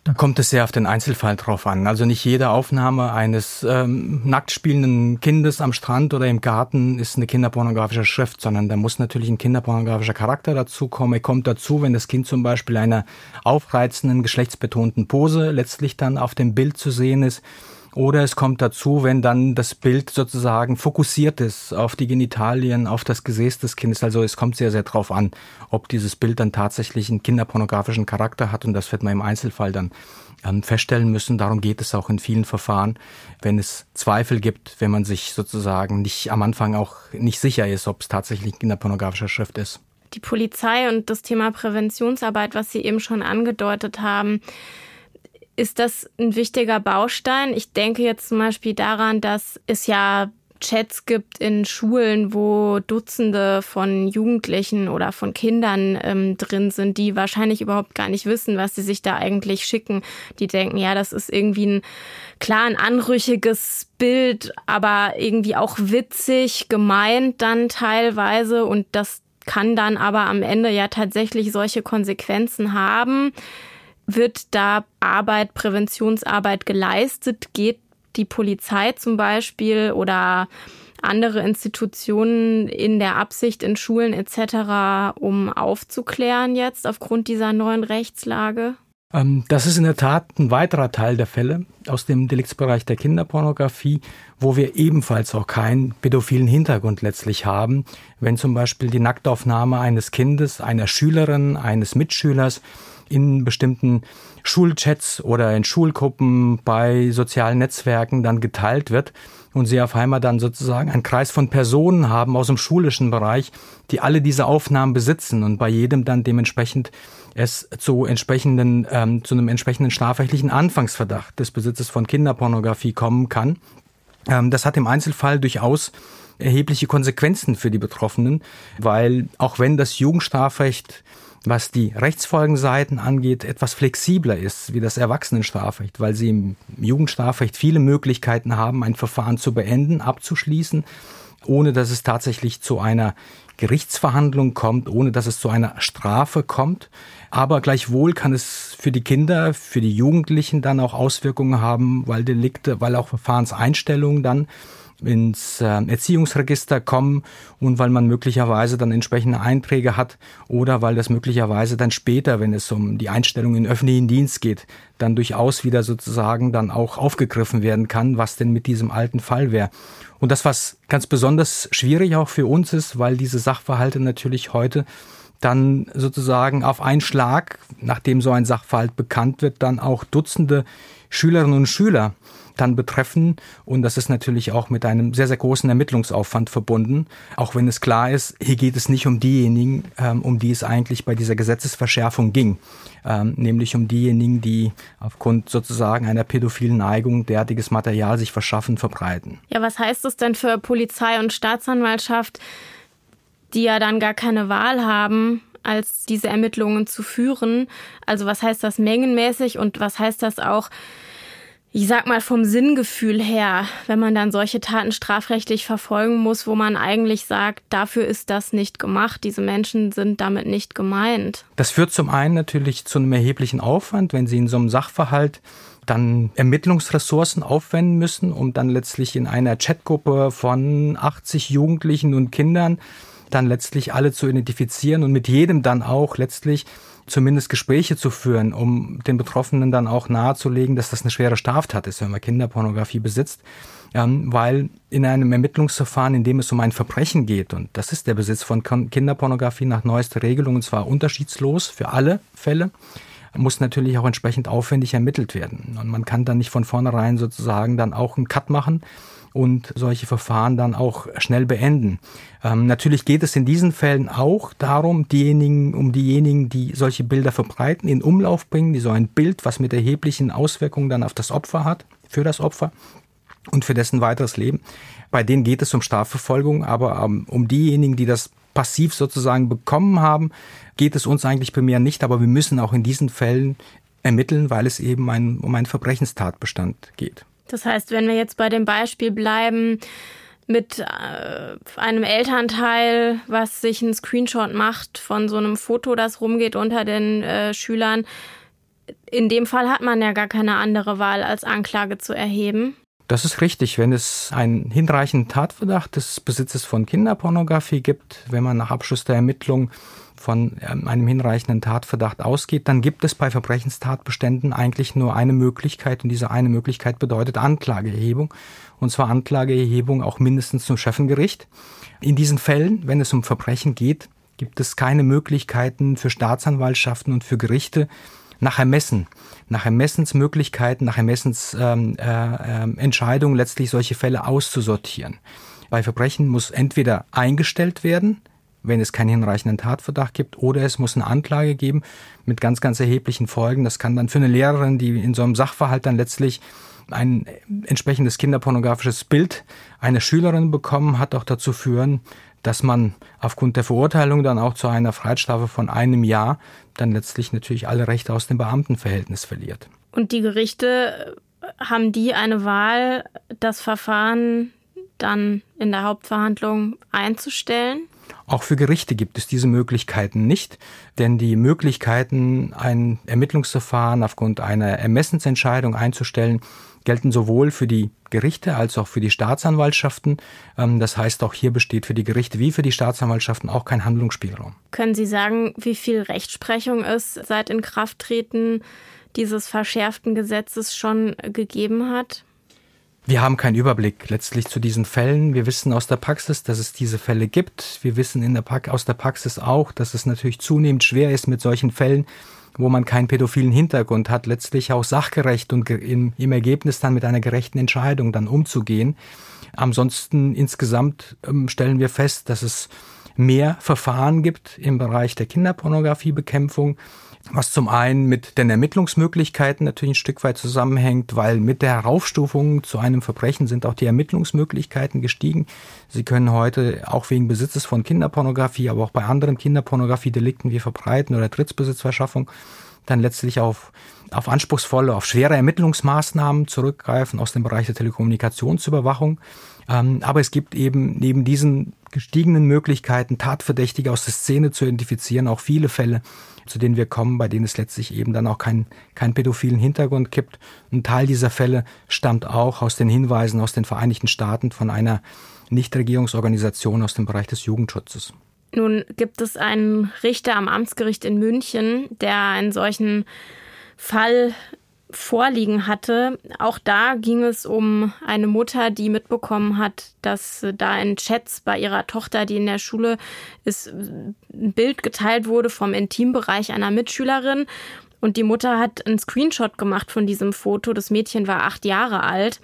Da kommt es sehr auf den Einzelfall drauf an. Also nicht jede Aufnahme eines ähm, nackt spielenden Kindes am Strand oder im Garten ist eine kinderpornografische Schrift, sondern da muss natürlich ein kinderpornografischer Charakter dazukommen. Er kommt dazu, wenn das Kind zum Beispiel einer aufreizenden, geschlechtsbetonten Pose letztlich dann auf dem Bild zu sehen ist. Oder es kommt dazu, wenn dann das Bild sozusagen fokussiert ist auf die Genitalien, auf das Gesäß des Kindes. Also es kommt sehr, sehr drauf an, ob dieses Bild dann tatsächlich einen kinderpornografischen Charakter hat. Und das wird man im Einzelfall dann ähm, feststellen müssen. Darum geht es auch in vielen Verfahren, wenn es Zweifel gibt, wenn man sich sozusagen nicht am Anfang auch nicht sicher ist, ob es tatsächlich eine kinderpornografische Schrift ist. Die Polizei und das Thema Präventionsarbeit, was Sie eben schon angedeutet haben, ist das ein wichtiger Baustein? Ich denke jetzt zum Beispiel daran, dass es ja Chats gibt in Schulen, wo Dutzende von Jugendlichen oder von Kindern ähm, drin sind, die wahrscheinlich überhaupt gar nicht wissen, was sie sich da eigentlich schicken. Die denken, ja, das ist irgendwie ein klar ein anrüchiges Bild, aber irgendwie auch witzig gemeint dann teilweise. Und das kann dann aber am Ende ja tatsächlich solche Konsequenzen haben. Wird da Arbeit, Präventionsarbeit geleistet? Geht die Polizei zum Beispiel oder andere Institutionen in der Absicht in Schulen et cetera, um aufzuklären jetzt aufgrund dieser neuen Rechtslage? Das ist in der Tat ein weiterer Teil der Fälle aus dem Deliktsbereich der Kinderpornografie, wo wir ebenfalls auch keinen pädophilen Hintergrund letztlich haben. Wenn zum Beispiel die Nacktaufnahme eines Kindes, einer Schülerin, eines Mitschülers in bestimmten Schulchats oder in Schulgruppen bei sozialen Netzwerken dann geteilt wird und sie auf einmal dann sozusagen einen Kreis von Personen haben aus dem schulischen Bereich, die alle diese Aufnahmen besitzen und bei jedem dann dementsprechend es zu entsprechenden, ähm, zu einem entsprechenden strafrechtlichen Anfangsverdacht des Besitzes von Kinderpornografie kommen kann. Ähm, das hat im Einzelfall durchaus erhebliche Konsequenzen für die Betroffenen, weil auch wenn das Jugendstrafrecht, was die Rechtsfolgenseiten angeht, etwas flexibler ist wie das Erwachsenenstrafrecht, weil sie im Jugendstrafrecht viele Möglichkeiten haben, ein Verfahren zu beenden, abzuschließen, ohne dass es tatsächlich zu einer Gerichtsverhandlung kommt, ohne dass es zu einer Strafe kommt. Aber gleichwohl kann es für die Kinder, für die Jugendlichen dann auch Auswirkungen haben, weil Delikte, weil auch Verfahrenseinstellungen dann ins Erziehungsregister kommen und weil man möglicherweise dann entsprechende Einträge hat oder weil das möglicherweise dann später, wenn es um die Einstellung in öffentlichen Dienst geht, dann durchaus wieder sozusagen dann auch aufgegriffen werden kann, was denn mit diesem alten Fall wäre. Und das, was ganz besonders schwierig auch für uns ist, weil diese Sachverhalte natürlich heute dann sozusagen auf einen Schlag, nachdem so ein Sachverhalt bekannt wird, dann auch Dutzende Schülerinnen und Schüler dann betreffen. Und das ist natürlich auch mit einem sehr, sehr großen Ermittlungsaufwand verbunden. Auch wenn es klar ist, hier geht es nicht um diejenigen, ähm, um die es eigentlich bei dieser Gesetzesverschärfung ging. Ähm, nämlich um diejenigen, die aufgrund sozusagen einer pädophilen Neigung derartiges Material sich verschaffen, verbreiten. Ja, was heißt das denn für Polizei und Staatsanwaltschaft, die ja dann gar keine Wahl haben, als diese Ermittlungen zu führen? Also was heißt das mengenmäßig und was heißt das auch, ich sag mal, vom Sinngefühl her, wenn man dann solche Taten strafrechtlich verfolgen muss, wo man eigentlich sagt, dafür ist das nicht gemacht, diese Menschen sind damit nicht gemeint. Das führt zum einen natürlich zu einem erheblichen Aufwand, wenn Sie in so einem Sachverhalt dann Ermittlungsressourcen aufwenden müssen, um dann letztlich in einer Chatgruppe von achtzig Jugendlichen und Kindern dann letztlich alle zu identifizieren und mit jedem dann auch letztlich zumindest Gespräche zu führen, um den Betroffenen dann auch nahezulegen, dass das eine schwere Straftat ist, wenn man Kinderpornografie besitzt, ähm, weil in einem Ermittlungsverfahren, in dem es um ein Verbrechen geht, und das ist der Besitz von Kinderpornografie nach neuester Regelung, und zwar unterschiedslos für alle Fälle, muss natürlich auch entsprechend aufwendig ermittelt werden. Und man kann dann nicht von vornherein sozusagen dann auch einen Cut machen und solche Verfahren dann auch schnell beenden. Ähm, natürlich geht es in diesen Fällen auch darum, diejenigen, um diejenigen, die solche Bilder verbreiten, in Umlauf bringen, die so ein Bild, was mit erheblichen Auswirkungen dann auf das Opfer hat, für das Opfer und für dessen weiteres Leben. Bei denen geht es um Strafverfolgung, aber ähm, um diejenigen, die das passiv sozusagen bekommen haben, geht es uns eigentlich primär nicht, aber wir müssen auch in diesen Fällen ermitteln, weil es eben ein, um einen Verbrechenstatbestand geht. Das heißt, wenn wir jetzt bei dem Beispiel bleiben mit äh, einem Elternteil, was sich einen Screenshot macht von so einem Foto, das rumgeht unter den äh, Schülern, in dem Fall hat man ja gar keine andere Wahl, als Anklage zu erheben. Das ist richtig, wenn es einen hinreichenden Tatverdacht des Besitzes von Kinderpornografie gibt, wenn man nach Abschluss der Ermittlung von einem hinreichenden Tatverdacht ausgeht, dann gibt es bei Verbrechenstatbeständen eigentlich nur eine Möglichkeit, und diese eine Möglichkeit bedeutet Anklageerhebung, und zwar Anklageerhebung auch mindestens zum Schöffengericht. In diesen Fällen, wenn es um Verbrechen geht, gibt es keine Möglichkeiten für Staatsanwaltschaften und für Gerichte, nach Ermessen, nach Ermessensmöglichkeiten, nach Ermessensentscheidungen ähm, äh, letztlich solche Fälle auszusortieren. Bei Verbrechen muss entweder eingestellt werden, wenn es keinen hinreichenden Tatverdacht gibt, oder es muss eine Anklage geben mit ganz, ganz erheblichen Folgen. Das kann dann für eine Lehrerin, die in so einem Sachverhalt dann letztlich ein entsprechendes kinderpornografisches Bild einer Schülerin bekommen hat, auch dazu führen, dass man aufgrund der Verurteilung dann auch zu einer Freiheitsstrafe von einem Jahr dann letztlich natürlich alle Rechte aus dem Beamtenverhältnis verliert. Und die Gerichte, haben die eine Wahl, das Verfahren dann in der Hauptverhandlung einzustellen? Auch für Gerichte gibt es diese Möglichkeiten nicht, denn die Möglichkeiten, ein Ermittlungsverfahren aufgrund einer Ermessensentscheidung einzustellen, gelten sowohl für die Gerichte als auch für die Staatsanwaltschaften. Das heißt, auch hier besteht für die Gerichte wie für die Staatsanwaltschaften auch kein Handlungsspielraum. Können Sie sagen, wie viel Rechtsprechung es seit Inkrafttreten dieses verschärften Gesetzes schon gegeben hat? Wir haben keinen Überblick letztlich zu diesen Fällen. Wir wissen aus der Praxis, dass es diese Fälle gibt. Wir wissen in der pra- aus der Praxis auch, dass es natürlich zunehmend schwer ist, mit solchen Fällen, wo man keinen pädophilen Hintergrund hat, letztlich auch sachgerecht und im, im Ergebnis dann mit einer gerechten Entscheidung dann umzugehen. Ansonsten insgesamt stellen wir fest, dass es mehr Verfahren gibt im Bereich der Kinderpornografiebekämpfung, was zum einen mit den Ermittlungsmöglichkeiten natürlich ein Stück weit zusammenhängt, weil mit der Heraufstufung zu einem Verbrechen sind auch die Ermittlungsmöglichkeiten gestiegen. Sie können heute auch wegen Besitzes von Kinderpornografie, aber auch bei anderen Kinderpornografiedelikten wie Verbreiten oder Drittbesitzverschaffung dann letztlich auf, auf anspruchsvolle, auf schwere Ermittlungsmaßnahmen zurückgreifen aus dem Bereich der Telekommunikationsüberwachung. Ähm, aber es gibt eben neben diesen gestiegenen Möglichkeiten, Tatverdächtige aus der Szene zu identifizieren, auch viele Fälle, zu denen wir kommen, bei denen es letztlich eben dann auch keinen kein pädophilen Hintergrund gibt. Ein Teil dieser Fälle stammt auch aus den Hinweisen aus den Vereinigten Staaten von einer Nichtregierungsorganisation aus dem Bereich des Jugendschutzes. Nun gibt es einen Richter am Amtsgericht in München, der einen solchen Fall vorliegen hatte. Auch da ging es um eine Mutter, die mitbekommen hat, dass da in Chats bei ihrer Tochter, die in der Schule ist, ein Bild geteilt wurde vom Intimbereich einer Mitschülerin. Und die Mutter hat einen Screenshot gemacht von diesem Foto. Das Mädchen war acht Jahre alt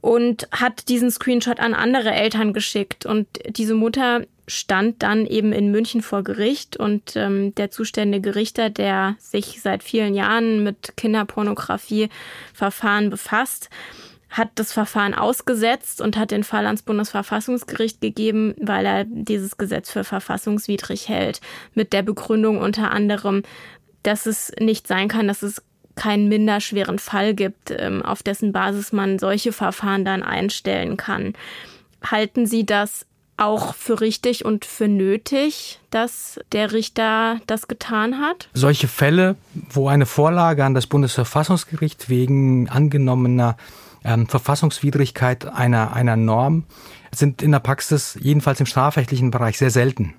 und hat diesen Screenshot an andere Eltern geschickt. Und diese Mutter stand dann eben in München vor Gericht und ähm, der zuständige Richter, der sich seit vielen Jahren mit Kinderpornografieverfahren befasst, hat das Verfahren ausgesetzt und hat den Fall ans Bundesverfassungsgericht gegeben, weil er dieses Gesetz für verfassungswidrig hält. Mit der Begründung unter anderem, dass es nicht sein kann, dass es keinen minderschweren Fall gibt, ähm, auf dessen Basis man solche Verfahren dann einstellen kann. Halten Sie das auch für richtig und für nötig, dass der Richter das getan hat? Solche Fälle, wo eine Vorlage an das Bundesverfassungsgericht wegen angenommener ähm, Verfassungswidrigkeit einer, einer Norm sind in der Praxis, jedenfalls im strafrechtlichen Bereich, sehr selten,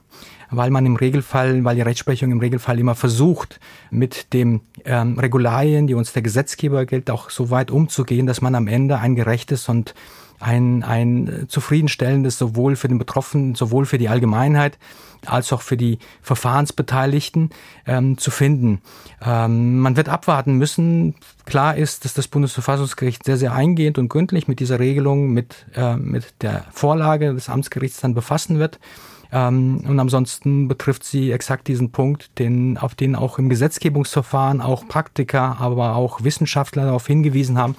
weil man im Regelfall, weil die Rechtsprechung im Regelfall immer versucht, mit den ähm, Regularien, die uns der Gesetzgeber gilt, auch so weit umzugehen, dass man am Ende ein gerechtes und ein, ein zufriedenstellendes sowohl für den Betroffenen, sowohl für die Allgemeinheit als auch für die Verfahrensbeteiligten ähm, zu finden. Ähm, man wird abwarten müssen. Klar ist, dass das Bundesverfassungsgericht sehr, sehr eingehend und gründlich mit dieser Regelung, mit, äh, mit der Vorlage des Amtsgerichts dann befassen wird. Ähm, und ansonsten betrifft sie exakt diesen Punkt, den, auf den auch im Gesetzgebungsverfahren auch Praktiker, aber auch Wissenschaftler darauf hingewiesen haben,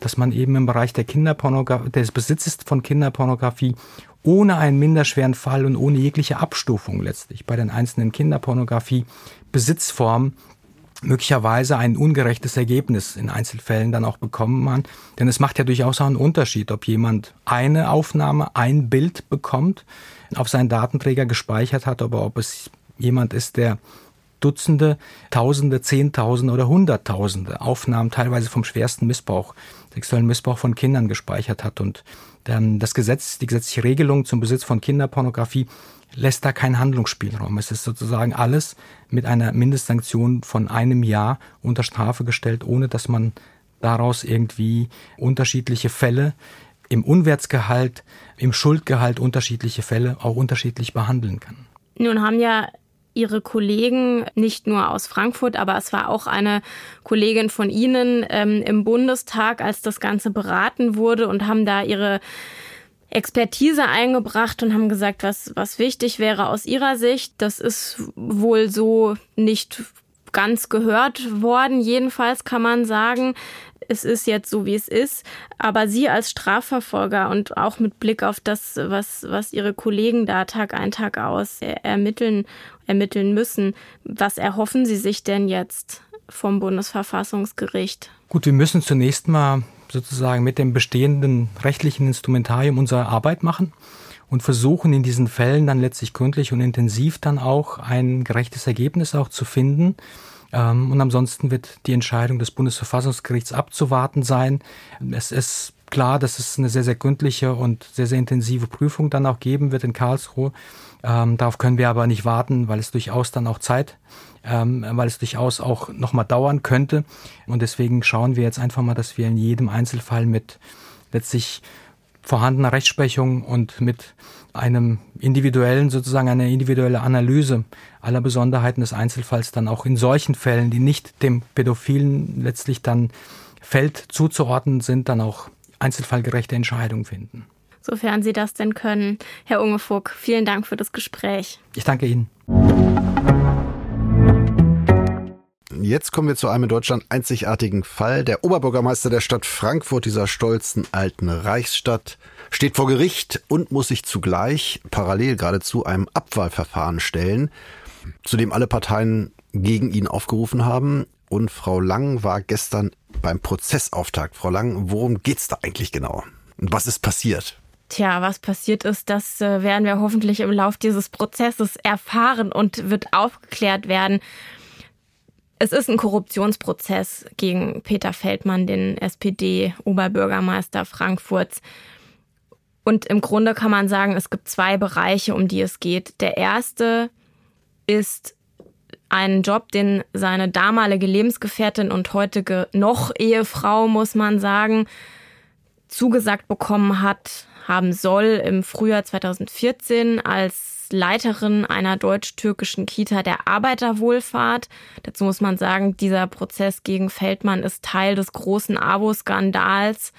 dass man eben im Bereich der Kinderpornografie, des Besitzes von Kinderpornografie ohne einen minderschweren Fall und ohne jegliche Abstufung letztlich bei den einzelnen Kinderpornografie-Besitzformen möglicherweise ein ungerechtes Ergebnis in Einzelfällen dann auch bekommen kann. Denn es macht ja durchaus auch einen Unterschied, ob jemand eine Aufnahme, ein Bild bekommt, auf seinen Datenträger gespeichert hat, aber ob es jemand ist, der Dutzende, Tausende, Zehntausende oder Hunderttausende Aufnahmen teilweise vom schwersten Missbrauch, sexuellen Missbrauch von Kindern gespeichert hat. Und ähm, das Gesetz, die gesetzliche Regelung zum Besitz von Kinderpornografie lässt da keinen Handlungsspielraum. Es ist sozusagen alles mit einer Mindestsanktion von einem Jahr unter Strafe gestellt, ohne dass man daraus irgendwie unterschiedliche Fälle im Unwertsgehalt, im Schuldgehalt unterschiedliche Fälle auch unterschiedlich behandeln kann. Nun haben ja Ihre Kollegen, nicht nur aus Frankfurt, aber es war auch eine Kollegin von Ihnen ähm, im Bundestag, als das Ganze beraten wurde, und haben da ihre Expertise eingebracht und haben gesagt, was, was wichtig wäre aus ihrer Sicht. Das ist wohl so nicht ganz gehört worden, jedenfalls kann man sagen. Es ist jetzt so, wie es ist, aber Sie als Strafverfolger und auch mit Blick auf das, was, was Ihre Kollegen da Tag ein, Tag aus ermitteln, ermitteln müssen, was erhoffen Sie sich denn jetzt vom Bundesverfassungsgericht? Gut, wir müssen zunächst mal sozusagen mit dem bestehenden rechtlichen Instrumentarium unsere Arbeit machen und versuchen in diesen Fällen dann letztlich gründlich und intensiv dann auch ein gerechtes Ergebnis auch zu finden. Und ansonsten wird die Entscheidung des Bundesverfassungsgerichts abzuwarten sein. Es ist klar, dass es eine sehr, sehr gründliche und sehr, sehr intensive Prüfung dann auch geben wird in Karlsruhe. Ähm, darauf können wir aber nicht warten, weil es durchaus dann auch Zeit, ähm, weil es durchaus auch nochmal dauern könnte. Und deswegen schauen wir jetzt einfach mal, dass wir in jedem Einzelfall mit letztlich vorhandener Rechtsprechung und mit einem individuellen, sozusagen einer individuellen Analyse aller Besonderheiten des Einzelfalls dann auch in solchen Fällen, die nicht dem Pädophilen letztlich dann Feld zuzuordnen sind, dann auch einzelfallgerechte Entscheidungen finden. Sofern Sie das denn können. Herr Ungefuk, vielen Dank für das Gespräch. Ich danke Ihnen. Jetzt kommen wir zu einem in Deutschland einzigartigen Fall. Der Oberbürgermeister der Stadt Frankfurt, dieser stolzen alten Reichsstadt, steht vor Gericht und muss sich zugleich parallel geradezu einem Abwahlverfahren stellen, zu dem alle Parteien gegen ihn aufgerufen haben. Und Frau Lang war gestern beim Prozessauftakt. Frau Lang, worum geht's da eigentlich genau? Und was ist passiert? Tja, was passiert ist, das werden wir hoffentlich im Lauf dieses Prozesses erfahren und wird aufgeklärt werden. Es ist ein Korruptionsprozess gegen Peter Feldmann, den S P D-Oberbürgermeister Frankfurts. Und im Grunde kann man sagen, es gibt zwei Bereiche, um die es geht. Der erste ist ein Job, den seine damalige Lebensgefährtin und heutige noch Ehefrau, muss man sagen, zugesagt bekommen hat, haben soll im Frühjahr zweitausendvierzehn als Leiterin einer deutsch-türkischen Kita der Arbeiterwohlfahrt. Dazu muss man sagen, dieser Prozess gegen Feldmann ist Teil des großen AWO-Skandals,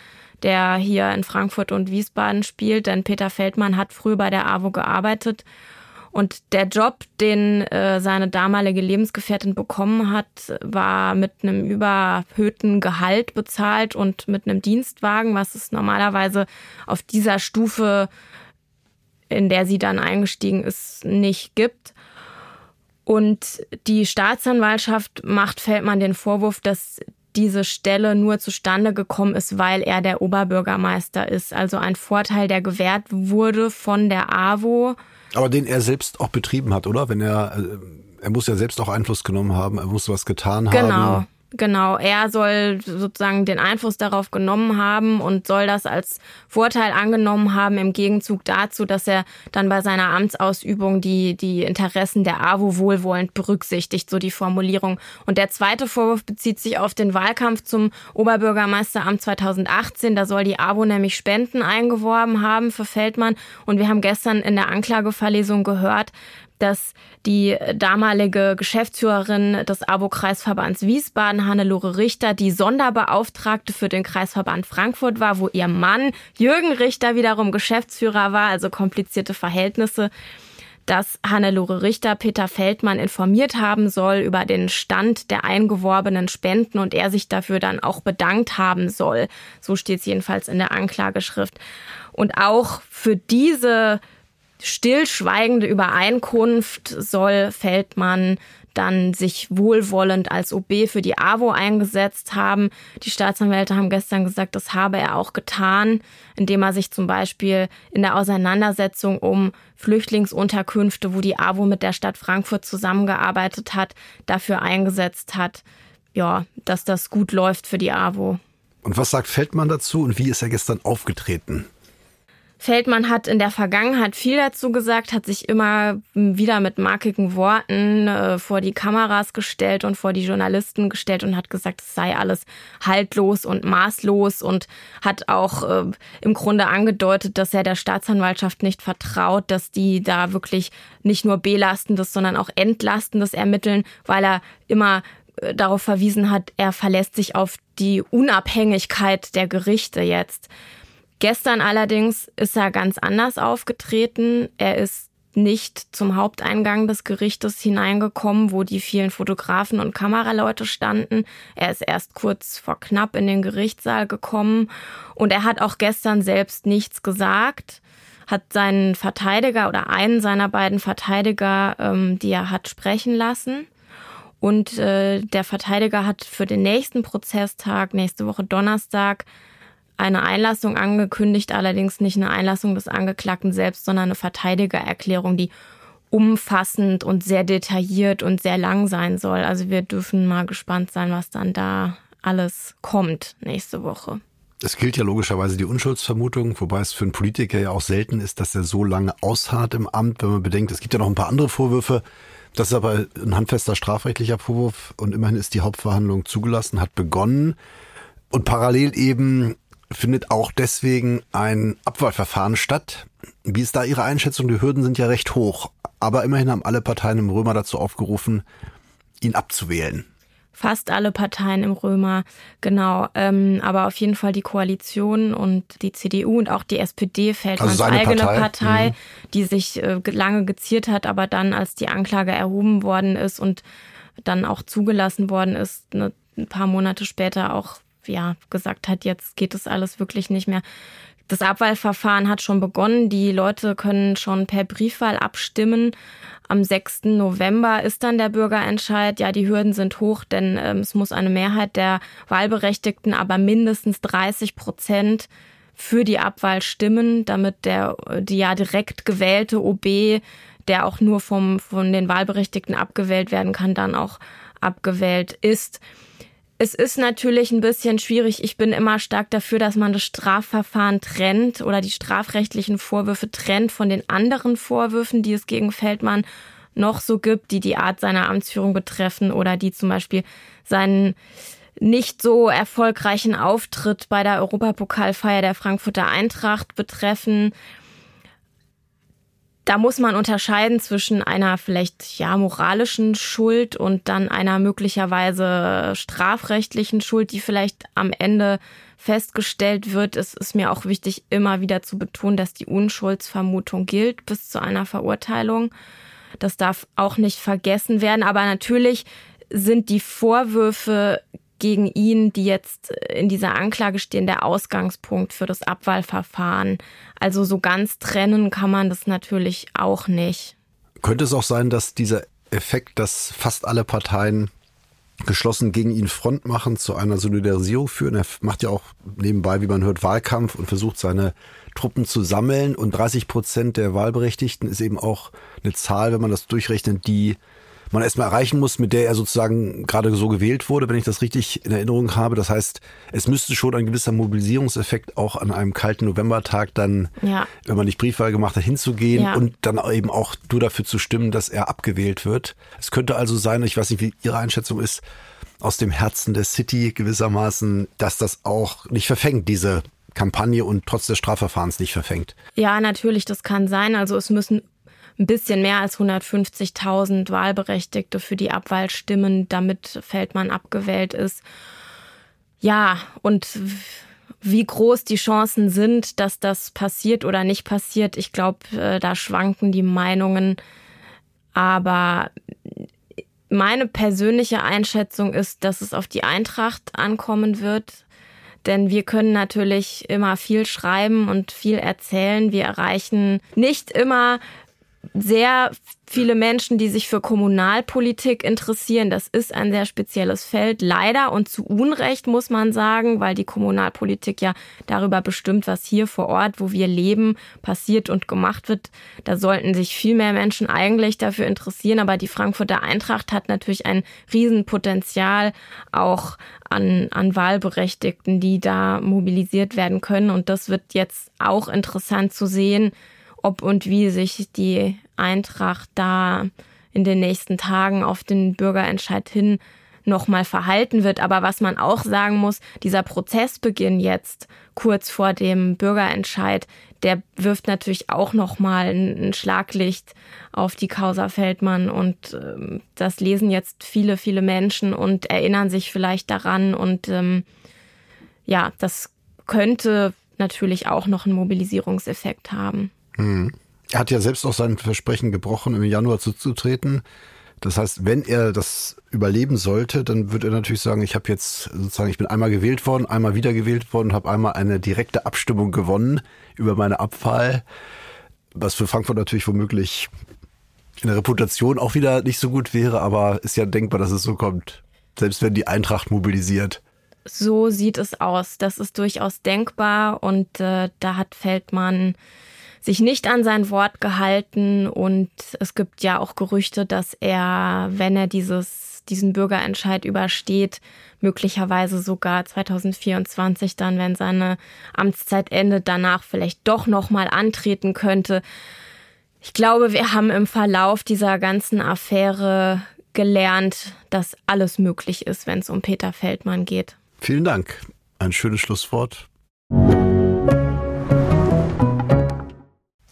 der hier in Frankfurt und Wiesbaden spielt. Denn Peter Feldmann hat früh bei der AWO gearbeitet. Und der Job, den äh, seine damalige Lebensgefährtin bekommen hat, war mit einem überhöhten Gehalt bezahlt und mit einem Dienstwagen, was es normalerweise auf dieser Stufe, in der sie dann eingestiegen ist, nicht gibt. Und die Staatsanwaltschaft macht Feldmann den Vorwurf, dass diese Stelle nur zustande gekommen ist, weil er der Oberbürgermeister ist. Also ein Vorteil, der gewährt wurde von der AWO. Aber den er selbst auch betrieben hat, oder? Wenn er, er muss ja selbst auch Einfluss genommen haben, er muss was getan haben. Genau. Genau, er soll sozusagen den Einfluss darauf genommen haben und soll das als Vorteil angenommen haben im Gegenzug dazu, dass er dann bei seiner Amtsausübung die, die Interessen der A W O wohlwollend berücksichtigt, so die Formulierung. Und der zweite Vorwurf bezieht sich auf den Wahlkampf zum Oberbürgermeisteramt zweitausendachtzehn. Da soll die A W O nämlich Spenden eingeworben haben für Feldmann. Und wir haben gestern in der Anklageverlesung gehört, dass die damalige Geschäftsführerin des A W O-Kreisverbands Wiesbaden, Hannelore Richter, die Sonderbeauftragte für den Kreisverband Frankfurt war, wo ihr Mann Jürgen Richter wiederum Geschäftsführer war, also komplizierte Verhältnisse, dass Hannelore Richter Peter Feldmann informiert haben soll über den Stand der eingeworbenen Spenden und er sich dafür dann auch bedankt haben soll. So steht es jedenfalls in der Anklageschrift. Und auch für diese stillschweigende Übereinkunft soll Feldmann dann sich wohlwollend als O B für die A W O eingesetzt haben. Die Staatsanwälte haben gestern gesagt, das habe er auch getan, indem er sich zum Beispiel in der Auseinandersetzung um Flüchtlingsunterkünfte, wo die A W O mit der Stadt Frankfurt zusammengearbeitet hat, dafür eingesetzt hat, ja, dass das gut läuft für die A W O. Und was sagt Feldmann dazu und wie ist er gestern aufgetreten? Feldmann hat in der Vergangenheit viel dazu gesagt, hat sich immer wieder mit markigen Worten äh, vor die Kameras gestellt und vor die Journalisten gestellt und hat gesagt, es sei alles haltlos und maßlos und hat auch äh, im Grunde angedeutet, dass er der Staatsanwaltschaft nicht vertraut, dass die da wirklich nicht nur belastendes, sondern auch entlastendes ermitteln, weil er immer äh, darauf verwiesen hat, er verlässt sich auf die Unabhängigkeit der Gerichte jetzt. Gestern allerdings ist er ganz anders aufgetreten. Er ist nicht zum Haupteingang des Gerichtes hineingekommen, wo die vielen Fotografen und Kameraleute standen. Er ist erst kurz vor knapp in den Gerichtssaal gekommen und er hat auch gestern selbst nichts gesagt, hat seinen Verteidiger oder einen seiner beiden Verteidiger, ähm, die er hat, sprechen lassen. Und äh, der Verteidiger hat für den nächsten Prozesstag, nächste Woche Donnerstag, eine Einlassung angekündigt, allerdings nicht eine Einlassung des Angeklagten selbst, sondern eine Verteidigererklärung, die umfassend und sehr detailliert und sehr lang sein soll. Also wir dürfen mal gespannt sein, was dann da alles kommt nächste Woche. Es gilt ja logischerweise die Unschuldsvermutung, wobei es für einen Politiker ja auch selten ist, dass er so lange ausharrt im Amt, wenn man bedenkt, es gibt ja noch ein paar andere Vorwürfe. Das ist aber ein handfester strafrechtlicher Vorwurf und immerhin ist die Hauptverhandlung zugelassen, hat begonnen und parallel eben findet auch deswegen ein Abwahlverfahren statt. Wie ist da Ihre Einschätzung? Die Hürden sind ja recht hoch. Aber immerhin haben alle Parteien im Römer dazu aufgerufen, ihn abzuwählen. Fast alle Parteien im Römer, genau. Ähm, aber auf jeden Fall die Koalition und die C D U und auch die S P D, Feldmanns also eigene Partei, Partei mhm. die sich äh, lange geziert hat, aber dann, als die Anklage erhoben worden ist und dann auch zugelassen worden ist, ne, ein paar Monate später auch ja gesagt hat, jetzt geht es alles wirklich nicht mehr. Das Abwahlverfahren hat schon begonnen. Die Leute können schon per Briefwahl abstimmen. Am sechsten November ist dann der Bürgerentscheid. Ja, die Hürden sind hoch, denn ähm, es muss eine Mehrheit der Wahlberechtigten, aber mindestens dreißig Prozent für die Abwahl stimmen, damit der die ja direkt gewählte O B, der auch nur vom von den Wahlberechtigten abgewählt werden kann, dann auch abgewählt ist. Es ist natürlich ein bisschen schwierig. Ich bin immer stark dafür, dass man das Strafverfahren trennt oder die strafrechtlichen Vorwürfe trennt von den anderen Vorwürfen, die es gegen Feldmann noch so gibt, die die Art seiner Amtsführung betreffen oder die zum Beispiel seinen nicht so erfolgreichen Auftritt bei der Europapokalfeier der Frankfurter Eintracht betreffen. Da muss man unterscheiden zwischen einer vielleicht ja moralischen Schuld und dann einer möglicherweise strafrechtlichen Schuld, die vielleicht am Ende festgestellt wird. Es ist mir auch wichtig, immer wieder zu betonen, dass die Unschuldsvermutung gilt bis zu einer Verurteilung. Das darf auch nicht vergessen werden. Aber natürlich sind die Vorwürfe gegen ihn, die jetzt in dieser Anklage stehen, der Ausgangspunkt für das Abwahlverfahren. Also so ganz trennen kann man das natürlich auch nicht. Könnte es auch sein, dass dieser Effekt, dass fast alle Parteien geschlossen gegen ihn Front machen, zu einer Solidarisierung führen? Er macht ja auch nebenbei, wie man hört, Wahlkampf und versucht, seine Truppen zu sammeln. Und dreißig Prozent der Wahlberechtigten ist eben auch eine Zahl, wenn man das durchrechnet, die man erstmal erreichen muss, mit der er sozusagen gerade so gewählt wurde, wenn ich das richtig in Erinnerung habe. Das heißt, es müsste schon ein gewisser Mobilisierungseffekt auch an einem kalten Novembertag dann, ja. wenn man nicht Briefwahl gemacht hat, hinzugehen ja. und dann eben auch nur dafür zu stimmen, dass er abgewählt wird. Es könnte also sein, ich weiß nicht, wie Ihre Einschätzung ist, aus dem Herzen der City gewissermaßen, dass das auch nicht verfängt, diese Kampagne, und trotz des Strafverfahrens nicht verfängt. Ja, natürlich, das kann sein. Also es müssen ein bisschen mehr als hundertfünfzigtausend Wahlberechtigte für die Abwahl stimmen, damit Feldmann abgewählt ist. Ja, und wie groß die Chancen sind, dass das passiert oder nicht passiert, ich glaube, da schwanken die Meinungen. Aber meine persönliche Einschätzung ist, dass es auf die Eintracht ankommen wird. Denn wir können natürlich immer viel schreiben und viel erzählen. Wir erreichen nicht immer sehr viele Menschen, die sich für Kommunalpolitik interessieren. Das ist ein sehr spezielles Feld, leider und zu Unrecht, muss man sagen, weil die Kommunalpolitik ja darüber bestimmt, was hier vor Ort, wo wir leben, passiert und gemacht wird. Da sollten sich viel mehr Menschen eigentlich dafür interessieren. Aber die Frankfurter Eintracht hat natürlich ein Riesenpotenzial, auch An, an Wahlberechtigten, die da mobilisiert werden können. Und das wird jetzt auch interessant zu sehen, ob und wie sich die Eintracht da in den nächsten Tagen auf den Bürgerentscheid hin nochmal verhalten wird. Aber was man auch sagen muss, dieser Prozessbeginn jetzt kurz vor dem Bürgerentscheid, der wirft natürlich auch nochmal ein Schlaglicht auf die Causa Feldmann, und ähm, das lesen jetzt viele, viele Menschen und erinnern sich vielleicht daran, und ähm, ja, das könnte natürlich auch noch einen Mobilisierungseffekt haben. Mhm. Er hat ja selbst auch sein Versprechen gebrochen, im Januar zuzutreten. Das heißt, wenn er das überleben sollte, dann wird er natürlich sagen, ich habe jetzt sozusagen, ich bin einmal gewählt worden, einmal wiedergewählt worden, habe einmal eine direkte Abstimmung gewonnen über meine Abwahl, was für Frankfurt natürlich womöglich in der Reputation auch wieder nicht so gut wäre, aber ist ja denkbar, dass es so kommt, selbst wenn die Eintracht mobilisiert. So sieht es aus, das ist durchaus denkbar, und äh, da hat Feldmann sich nicht an sein Wort gehalten, und es gibt ja auch Gerüchte, dass er, wenn er dieses, diesen Bürgerentscheid übersteht, möglicherweise sogar zweitausendvierundzwanzig dann, wenn seine Amtszeit endet, danach vielleicht doch nochmal antreten könnte. Ich glaube, wir haben im Verlauf dieser ganzen Affäre gelernt, dass alles möglich ist, wenn es um Peter Feldmann geht. Vielen Dank. Ein schönes Schlusswort.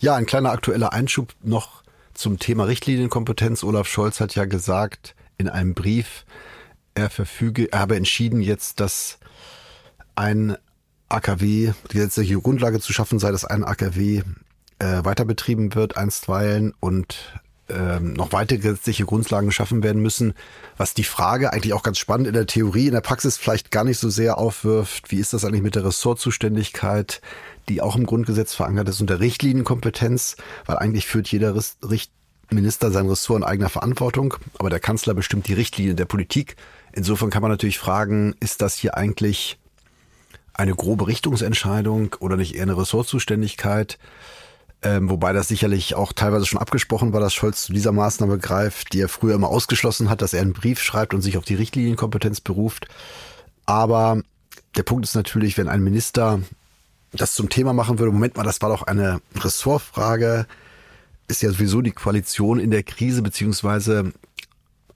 Ja, ein kleiner aktueller Einschub noch zum Thema Richtlinienkompetenz. Olaf Scholz hat ja gesagt in einem Brief, er verfüge, er habe entschieden jetzt, dass ein A K W, die gesetzliche Grundlage zu schaffen sei, dass ein A K W äh, weiter betrieben wird einstweilen und ähm, noch weitere gesetzliche Grundlagen geschaffen werden müssen, was die Frage eigentlich auch ganz spannend in der Theorie, in der Praxis vielleicht gar nicht so sehr aufwirft, wie ist das eigentlich mit der Ressortzuständigkeit, die auch im Grundgesetz verankert ist, unter Richtlinienkompetenz, weil eigentlich führt jeder Minister sein Ressort in eigener Verantwortung, aber der Kanzler bestimmt die Richtlinien der Politik. Insofern kann man natürlich fragen, ist das hier eigentlich eine grobe Richtungsentscheidung oder nicht eher eine Ressortzuständigkeit? Ähm, wobei das sicherlich auch teilweise schon abgesprochen war, dass Scholz zu dieser Maßnahme greift, die er früher immer ausgeschlossen hat, dass er einen Brief schreibt und sich auf die Richtlinienkompetenz beruft. Aber der Punkt ist natürlich, wenn ein Minister das zum Thema machen würde, Moment mal, das war doch eine Ressortfrage, ist ja sowieso die Koalition in der Krise, beziehungsweise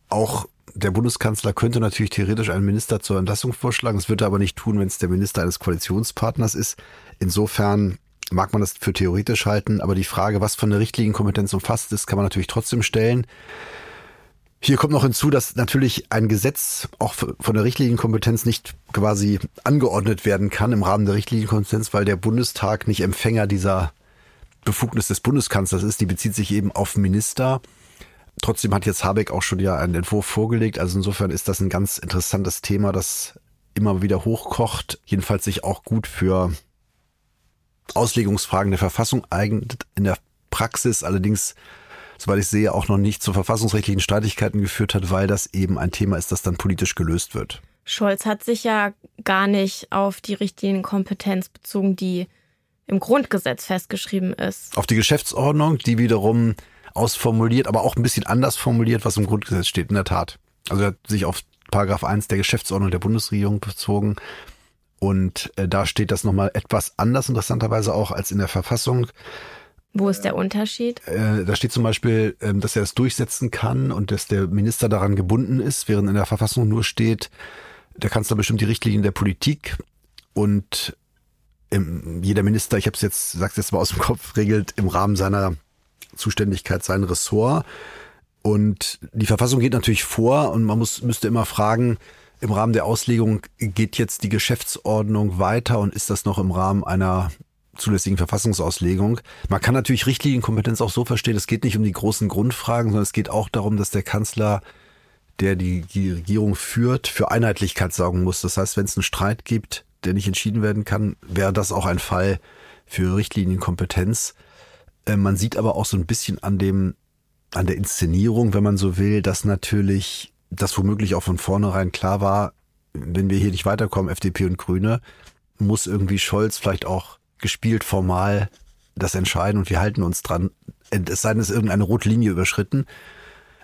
auch der Bundeskanzler könnte natürlich theoretisch einen Minister zur Entlassung vorschlagen, das wird er aber nicht tun, wenn es der Minister eines Koalitionspartners ist. Insofern mag man das für theoretisch halten, aber die Frage, was von der Richtlinienkompetenz umfasst ist, kann man natürlich trotzdem stellen. Hier kommt noch hinzu, dass natürlich ein Gesetz auch von der Richtlinienkompetenz nicht quasi angeordnet werden kann im Rahmen der Richtlinienkompetenz, weil der Bundestag nicht Empfänger dieser Befugnis des Bundeskanzlers ist. Die bezieht sich eben auf Minister. Trotzdem hat jetzt Habeck auch schon ja einen Entwurf vorgelegt. Also insofern ist das ein ganz interessantes Thema, das immer wieder hochkocht. Jedenfalls sich auch gut für Auslegungsfragen der Verfassung eignet. In der Praxis allerdings, soweit ich sehe, auch noch nicht zu verfassungsrechtlichen Streitigkeiten geführt hat, weil das eben ein Thema ist, das dann politisch gelöst wird. Scholz hat sich ja gar nicht auf die Richtlinienkompetenz bezogen, die im Grundgesetz festgeschrieben ist. Auf die Geschäftsordnung, die wiederum ausformuliert, aber auch ein bisschen anders formuliert, was im Grundgesetz steht, in der Tat. Also er hat sich auf Paragraph eins der Geschäftsordnung der Bundesregierung bezogen. Und äh, da steht das nochmal etwas anders, interessanterweise auch, als in der Verfassung. Wo ist der Unterschied? Äh, da steht zum Beispiel, äh, dass er das durchsetzen kann und dass der Minister daran gebunden ist, während in der Verfassung nur steht, der Kanzler bestimmt die Richtlinien der Politik und ähm, jeder Minister, ich habe es jetzt, sag's jetzt mal aus dem Kopf, regelt im Rahmen seiner Zuständigkeit sein Ressort. Und die Verfassung geht natürlich vor und man muss müsste immer fragen, im Rahmen der Auslegung geht jetzt die Geschäftsordnung weiter und ist das noch im Rahmen einer zulässigen Verfassungsauslegung. Man kann natürlich Richtlinienkompetenz auch so verstehen, es geht nicht um die großen Grundfragen, sondern es geht auch darum, dass der Kanzler, der die, die Regierung führt, für Einheitlichkeit sorgen muss. Das heißt, wenn es einen Streit gibt, der nicht entschieden werden kann, wäre das auch ein Fall für Richtlinienkompetenz. Äh, man sieht aber auch so ein bisschen an dem, an der Inszenierung, wenn man so will, dass natürlich das womöglich auch von vornherein klar war, wenn wir hier nicht weiterkommen, F D P und Grüne, muss irgendwie Scholz vielleicht auch gespielt formal das entscheiden und wir halten uns dran. Es sei denn, es ist irgendeine rote Linie überschritten.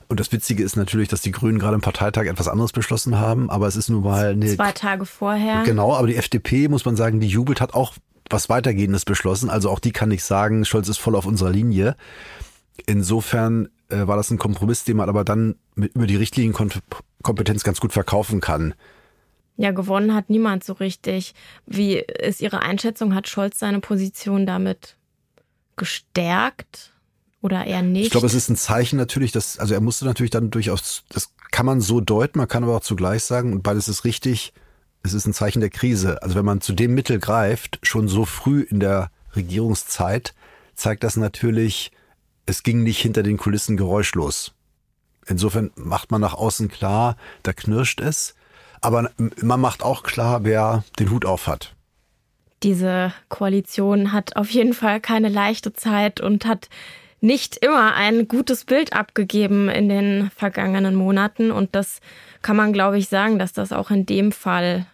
Und das Witzige ist natürlich, dass die Grünen gerade am Parteitag etwas anderes beschlossen haben, aber es ist nun mal eine... Zwei Tage vorher. Genau, aber die F D P, muss man sagen, die jubelt, hat auch was Weitergehendes beschlossen. Also auch die kann nicht sagen, Scholz ist voll auf unserer Linie. Insofern äh, war das ein Kompromiss, den man aber dann mit, über die Richtlinienkompetenz ganz gut verkaufen kann. Ja, gewonnen hat niemand so richtig. Wie ist Ihre Einschätzung? Hat Scholz seine Position damit gestärkt? Oder eher nicht? Ich glaube, es ist ein Zeichen natürlich, dass, also er musste natürlich dann durchaus, das kann man so deuten, man kann aber auch zugleich sagen, und beides ist richtig, es ist ein Zeichen der Krise. Also wenn man zu dem Mittel greift, schon so früh in der Regierungszeit, zeigt das natürlich, es ging nicht hinter den Kulissen geräuschlos. Insofern macht man nach außen klar, da knirscht es, aber man macht auch klar, wer den Hut auf hat. Diese Koalition hat auf jeden Fall keine leichte Zeit und hat nicht immer ein gutes Bild abgegeben in den vergangenen Monaten. Und das kann man, glaube ich, sagen, dass das auch in dem Fall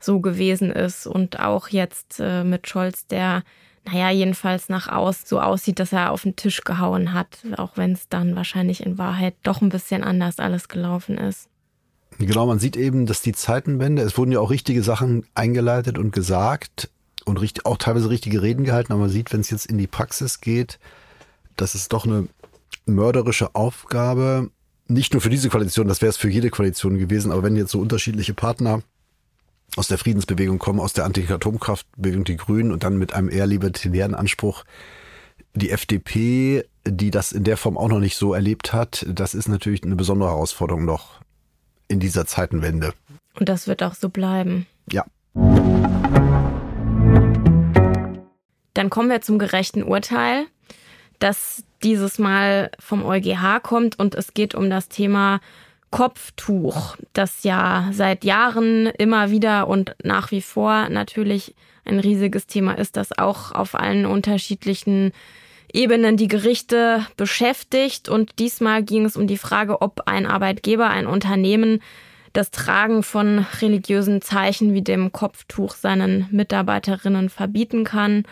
so gewesen ist. Und auch jetzt äh, mit Scholz, der, naja, jedenfalls nach außen so aussieht, dass er auf den Tisch gehauen hat. Auch wenn es dann wahrscheinlich in Wahrheit doch ein bisschen anders alles gelaufen ist. Genau, man sieht eben, dass die Zeitenwende, es wurden ja auch richtige Sachen eingeleitet und gesagt und richtig, auch teilweise richtige Reden gehalten. Aber man sieht, wenn es jetzt in die Praxis geht, das ist doch eine mörderische Aufgabe, nicht nur für diese Koalition, das wäre es für jede Koalition gewesen, aber wenn jetzt so unterschiedliche Partner aus der Friedensbewegung kommen, aus der Anti-Atomkraftbewegung, die Grünen und dann mit einem eher libertären Anspruch die F D P, die das in der Form auch noch nicht so erlebt hat, das ist natürlich eine besondere Herausforderung noch in dieser Zeitenwende. Und das wird auch so bleiben. Ja. Dann kommen wir zum gerechten Urteil, das dieses Mal vom EuGH kommt und es geht um das Thema Kopftuch, das ja seit Jahren immer wieder und nach wie vor natürlich ein riesiges Thema ist, das auch auf allen unterschiedlichen Ebenen die Gerichte beschäftigt. Und diesmal ging es um die Frage, ob ein Arbeitgeber, ein Unternehmen das Tragen von religiösen Zeichen wie dem Kopftuch seinen Mitarbeiterinnen verbieten kann.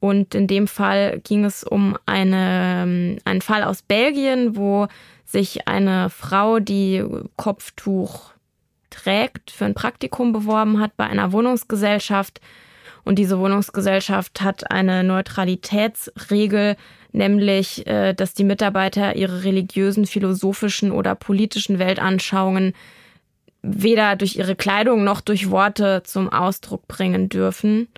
Und in dem Fall ging es um eine, einen Fall aus Belgien, wo sich eine Frau, die Kopftuch trägt, für ein Praktikum beworben hat bei einer Wohnungsgesellschaft. Und diese Wohnungsgesellschaft hat eine Neutralitätsregel, nämlich, dass die Mitarbeiter ihre religiösen, philosophischen oder politischen Weltanschauungen weder durch ihre Kleidung noch durch Worte zum Ausdruck bringen dürfen.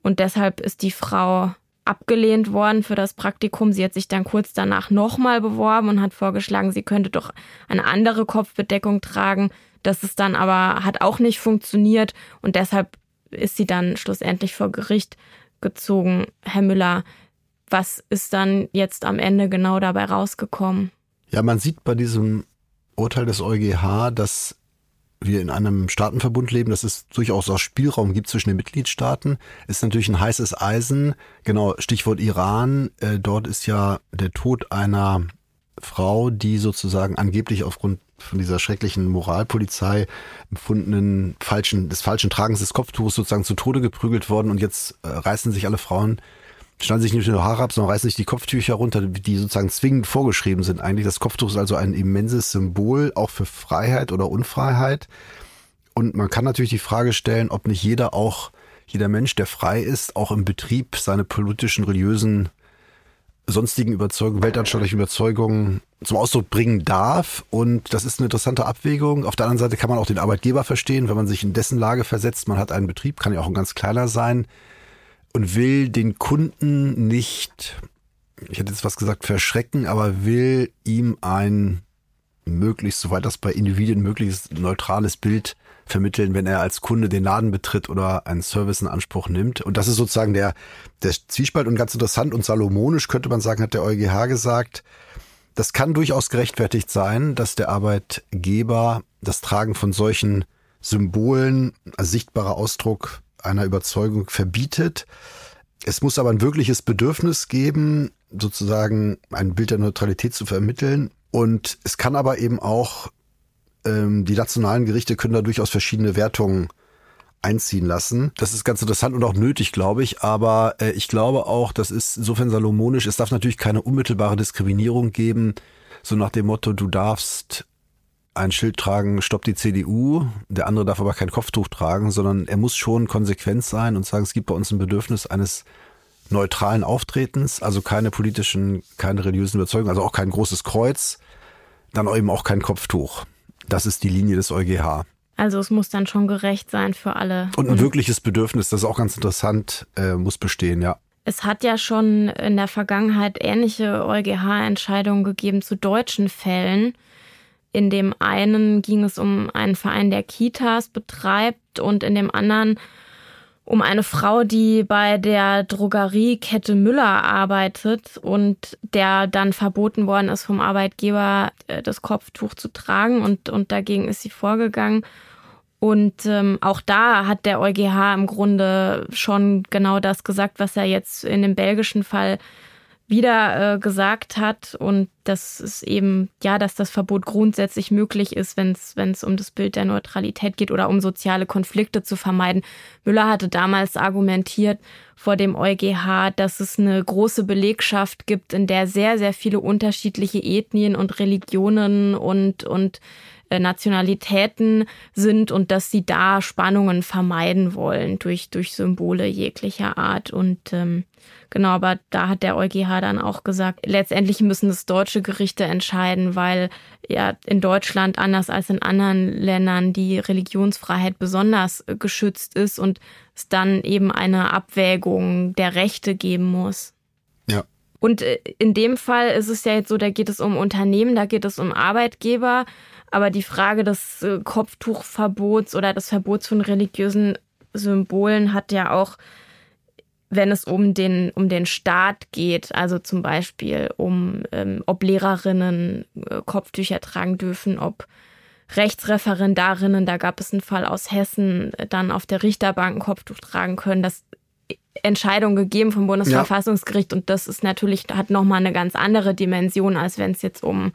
Und deshalb ist die Frau abgelehnt worden für das Praktikum. Sie hat sich dann kurz danach nochmal beworben und hat vorgeschlagen, sie könnte doch eine andere Kopfbedeckung tragen. Das ist dann aber, hat auch nicht funktioniert und deshalb ist sie dann schlussendlich vor Gericht gezogen. Herr Müller, was ist dann jetzt am Ende genau dabei rausgekommen? Ja, man sieht bei diesem Urteil des EuGH, dass wir in einem Staatenverbund leben, dass es durchaus auch Spielraum gibt zwischen den Mitgliedstaaten, ist natürlich ein heißes Eisen. Genau, Stichwort Iran. Äh, dort ist ja der Tod einer Frau, die sozusagen angeblich aufgrund von dieser schrecklichen Moralpolizei empfundenen falschen, des falschen Tragens des Kopftuchs sozusagen zu Tode geprügelt worden. Und jetzt äh, reißen sich alle Frauen schneiden sich nicht nur Haare ab, sondern reißen sich die Kopftücher runter, die sozusagen zwingend vorgeschrieben sind eigentlich. Das Kopftuch ist also ein immenses Symbol, auch für Freiheit oder Unfreiheit. Und man kann natürlich die Frage stellen, ob nicht jeder auch, jeder Mensch, der frei ist, auch im Betrieb seine politischen, religiösen, sonstigen Überzeugungen, weltanschaulichen Überzeugungen zum Ausdruck bringen darf. Und das ist eine interessante Abwägung. Auf der anderen Seite kann man auch den Arbeitgeber verstehen, wenn man sich in dessen Lage versetzt. Man hat einen Betrieb, kann ja auch ein ganz kleiner sein, und will den Kunden nicht, ich hätte jetzt was gesagt, verschrecken, aber will ihm ein möglichst, soweit das bei Individuen möglich ist, neutrales Bild vermitteln, wenn er als Kunde den Laden betritt oder einen Service in Anspruch nimmt. Und das ist sozusagen der, der Zwiespalt, und ganz interessant und salomonisch könnte man sagen, hat der EuGH gesagt, das kann durchaus gerechtfertigt sein, dass der Arbeitgeber das Tragen von solchen Symbolen, also sichtbarer Ausdruck einer Überzeugung, verbietet. Es muss aber ein wirkliches Bedürfnis geben, sozusagen ein Bild der Neutralität zu vermitteln. Und es kann aber eben auch, ähm, die nationalen Gerichte können da durchaus verschiedene Wertungen einziehen lassen. Das ist ganz interessant und auch nötig, glaube ich. Aber äh, ich glaube auch, das ist insofern salomonisch. Es darf natürlich keine unmittelbare Diskriminierung geben. So nach dem Motto, du darfst ein Schild tragen, stopp die C D U. Der andere darf aber kein Kopftuch tragen, sondern er muss schon konsequent sein und sagen, es gibt bei uns ein Bedürfnis eines neutralen Auftretens, also keine politischen, keine religiösen Überzeugungen, also auch kein großes Kreuz, dann eben auch kein Kopftuch. Das ist die Linie des EuGH. Also es muss dann schon gerecht sein für alle. Und ein wirkliches Bedürfnis, das ist auch ganz interessant, äh, muss bestehen, ja. Es hat ja schon in der Vergangenheit ähnliche EuGH-Entscheidungen gegeben zu deutschen Fällen. In dem einen ging es um einen Verein, der Kitas betreibt, und in dem anderen um eine Frau, die bei der Drogeriekette Müller arbeitet und der dann verboten worden ist vom Arbeitgeber, das Kopftuch zu tragen, und, und dagegen ist sie vorgegangen. Und ähm, auch da hat der EuGH im Grunde schon genau das gesagt, was er jetzt in dem belgischen Fall wieder äh, gesagt hat, und das ist eben, ja, dass das Verbot grundsätzlich möglich ist, wenn es um das Bild der Neutralität geht oder um soziale Konflikte zu vermeiden. Müller hatte damals argumentiert vor dem EuGH, dass es eine große Belegschaft gibt, in der sehr, sehr viele unterschiedliche Ethnien und Religionen und, und äh, Nationalitäten sind, und dass sie da Spannungen vermeiden wollen durch, durch Symbole jeglicher Art. Und ähm, genau, aber da hat der EuGH dann auch gesagt, letztendlich müssen es deutsche Gerichte entscheiden, weil ja in Deutschland anders als in anderen Ländern die Religionsfreiheit besonders geschützt ist und es dann eben eine Abwägung der Rechte geben muss. Ja. Und in dem Fall ist es ja jetzt so, da geht es um Unternehmen, da geht es um Arbeitgeber, aber die Frage des Kopftuchverbots oder des Verbots von religiösen Symbolen hat ja auch, wenn es um den, um den Staat geht, also zum Beispiel um, ähm, ob Lehrerinnen äh, Kopftücher tragen dürfen, ob Rechtsreferendarinnen, da gab es einen Fall aus Hessen, dann auf der Richterbank ein Kopftuch tragen können, das Entscheidung gegeben vom Bundesverfassungsgericht, ja. Und das ist natürlich, hat nochmal eine ganz andere Dimension, als wenn es jetzt um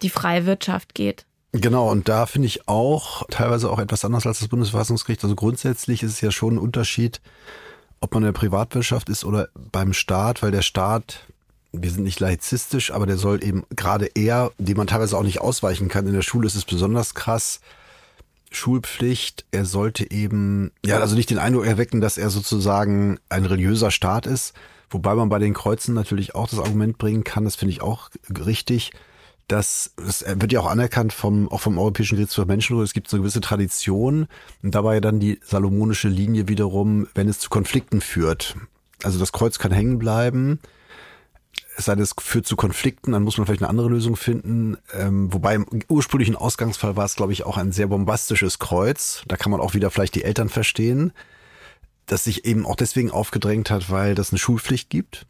die freie Wirtschaft geht. Genau, und da finde ich auch teilweise auch etwas anders als das Bundesverfassungsgericht. Also grundsätzlich ist es ja schon ein Unterschied, ob man in der Privatwirtschaft ist oder beim Staat, weil der Staat, wir sind nicht laizistisch, aber der soll eben gerade eher, dem man teilweise auch nicht ausweichen kann. In der Schule ist es besonders krass, Schulpflicht, er sollte eben, ja, also nicht den Eindruck erwecken, dass er sozusagen ein religiöser Staat ist, wobei man bei den Kreuzen natürlich auch das Argument bringen kann, das finde ich auch richtig, dass, das wird ja auch anerkannt vom, auch vom Europäischen Gerichtshof für Menschenrechte, es gibt so eine gewisse Tradition, und dabei dann die salomonische Linie wiederum, wenn es zu Konflikten führt. Also das Kreuz kann hängen bleiben, es sei denn, es führt zu Konflikten, dann muss man vielleicht eine andere Lösung finden. Ähm, wobei im ursprünglichen Ausgangsfall war es, glaube ich, auch ein sehr bombastisches Kreuz. Da kann man auch wieder vielleicht die Eltern verstehen, dass sich eben auch deswegen aufgedrängt hat, weil das eine Schulpflicht gibt.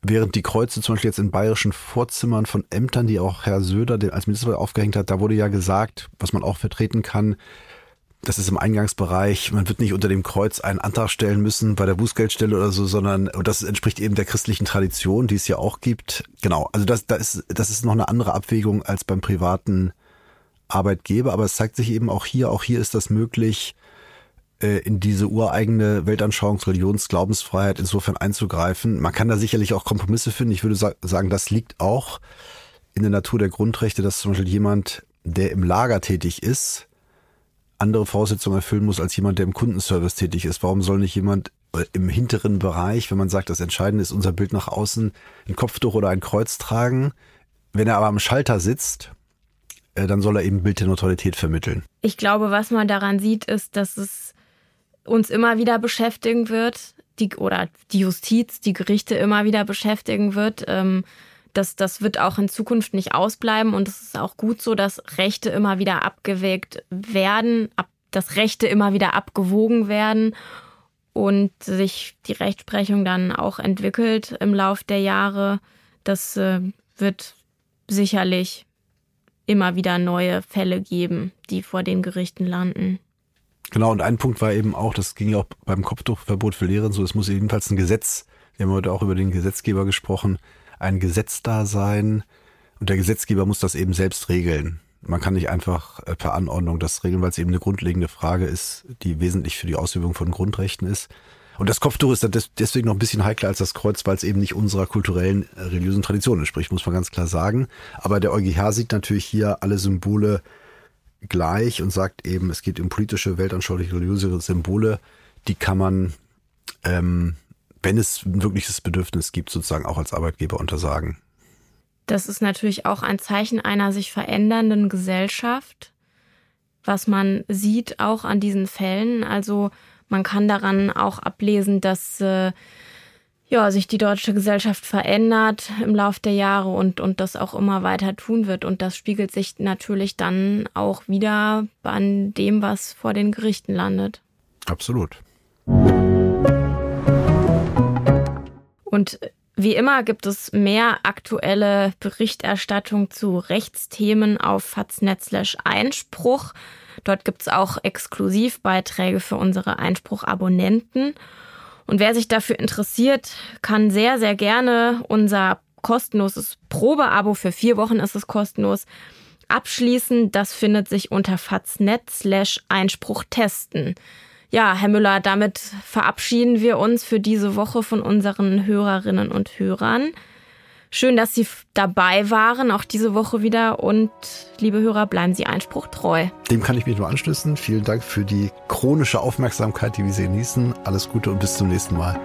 Während die Kreuze zum Beispiel jetzt in bayerischen Vorzimmern von Ämtern, die auch Herr Söder als Minister aufgehängt hat, da wurde ja gesagt, was man auch vertreten kann, das ist im Eingangsbereich, man wird nicht unter dem Kreuz einen Antrag stellen müssen bei der Bußgeldstelle oder so, sondern, und das entspricht eben der christlichen Tradition, die es ja auch gibt. Genau, also das, das ist, das ist noch eine andere Abwägung als beim privaten Arbeitgeber, aber es zeigt sich eben auch hier, auch hier ist das möglich, äh, in diese ureigene Weltanschauungs-, Religions-, Glaubensfreiheit insofern einzugreifen. Man kann da sicherlich auch Kompromisse finden. Ich würde sa- sagen, das liegt auch in der Natur der Grundrechte, dass zum Beispiel jemand, der im Lager tätig ist, andere Voraussetzungen erfüllen muss als jemand, der im Kundenservice tätig ist. Warum soll nicht jemand im hinteren Bereich, wenn man sagt, das Entscheidende ist unser Bild nach außen, ein Kopftuch oder ein Kreuz tragen? Wenn er aber am Schalter sitzt, dann soll er eben ein Bild der Neutralität vermitteln. Ich glaube, was man daran sieht, ist, dass es uns immer wieder beschäftigen wird, die, oder die Justiz, die Gerichte immer wieder beschäftigen wird. Ähm, das, das wird auch in Zukunft nicht ausbleiben. Und es ist auch gut so, dass Rechte immer wieder abgewägt werden, ab, dass Rechte immer wieder abgewogen werden und sich die Rechtsprechung dann auch entwickelt im Lauf der Jahre. Das äh, wird sicherlich immer wieder neue Fälle geben, die vor den Gerichten landen. Genau, und ein Punkt war eben auch, das ging ja auch beim Kopftuchverbot für Lehrerinnen so, es muss jedenfalls ein Gesetz, wir haben heute auch über den Gesetzgeber gesprochen, ein Gesetz da sein und der Gesetzgeber muss das eben selbst regeln. Man kann nicht einfach per Anordnung das regeln, weil es eben eine grundlegende Frage ist, die wesentlich für die Ausübung von Grundrechten ist. Und das Kopftuch ist dann deswegen noch ein bisschen heikler als das Kreuz, weil es eben nicht unserer kulturellen, religiösen Tradition entspricht, muss man ganz klar sagen. Aber der EuGH sieht natürlich hier alle Symbole gleich und sagt eben, es geht um politische, weltanschauliche, religiöse Symbole, die kann man, ähm, wenn es ein wirkliches Bedürfnis gibt, sozusagen auch als Arbeitgeber untersagen. Das ist natürlich auch ein Zeichen einer sich verändernden Gesellschaft, was man sieht auch an diesen Fällen. Also man kann daran auch ablesen, dass äh, ja, sich die deutsche Gesellschaft verändert im Laufe der Jahre und, und das auch immer weiter tun wird. Und das spiegelt sich natürlich dann auch wieder an dem, was vor den Gerichten landet. Absolut. Und wie immer gibt es mehr aktuelle Berichterstattung zu Rechtsthemen auf faz punkt net slash Einspruch. Dort gibt es auch Exklusivbeiträge für unsere Einspruch-Abonnenten. Und wer sich dafür interessiert, kann sehr, sehr gerne unser kostenloses Probeabo, für vier Wochen ist es kostenlos, abschließen. Das findet sich unter faz punkt net slash Einspruch testen. Ja, Herr Müller, damit verabschieden wir uns für diese Woche von unseren Hörerinnen und Hörern. Schön, dass Sie dabei waren, auch diese Woche wieder. Und liebe Hörer, bleiben Sie Einspruch treu. Dem kann ich mich nur anschließen. Vielen Dank für die chronische Aufmerksamkeit, die wir Sie genießen. Alles Gute und bis zum nächsten Mal.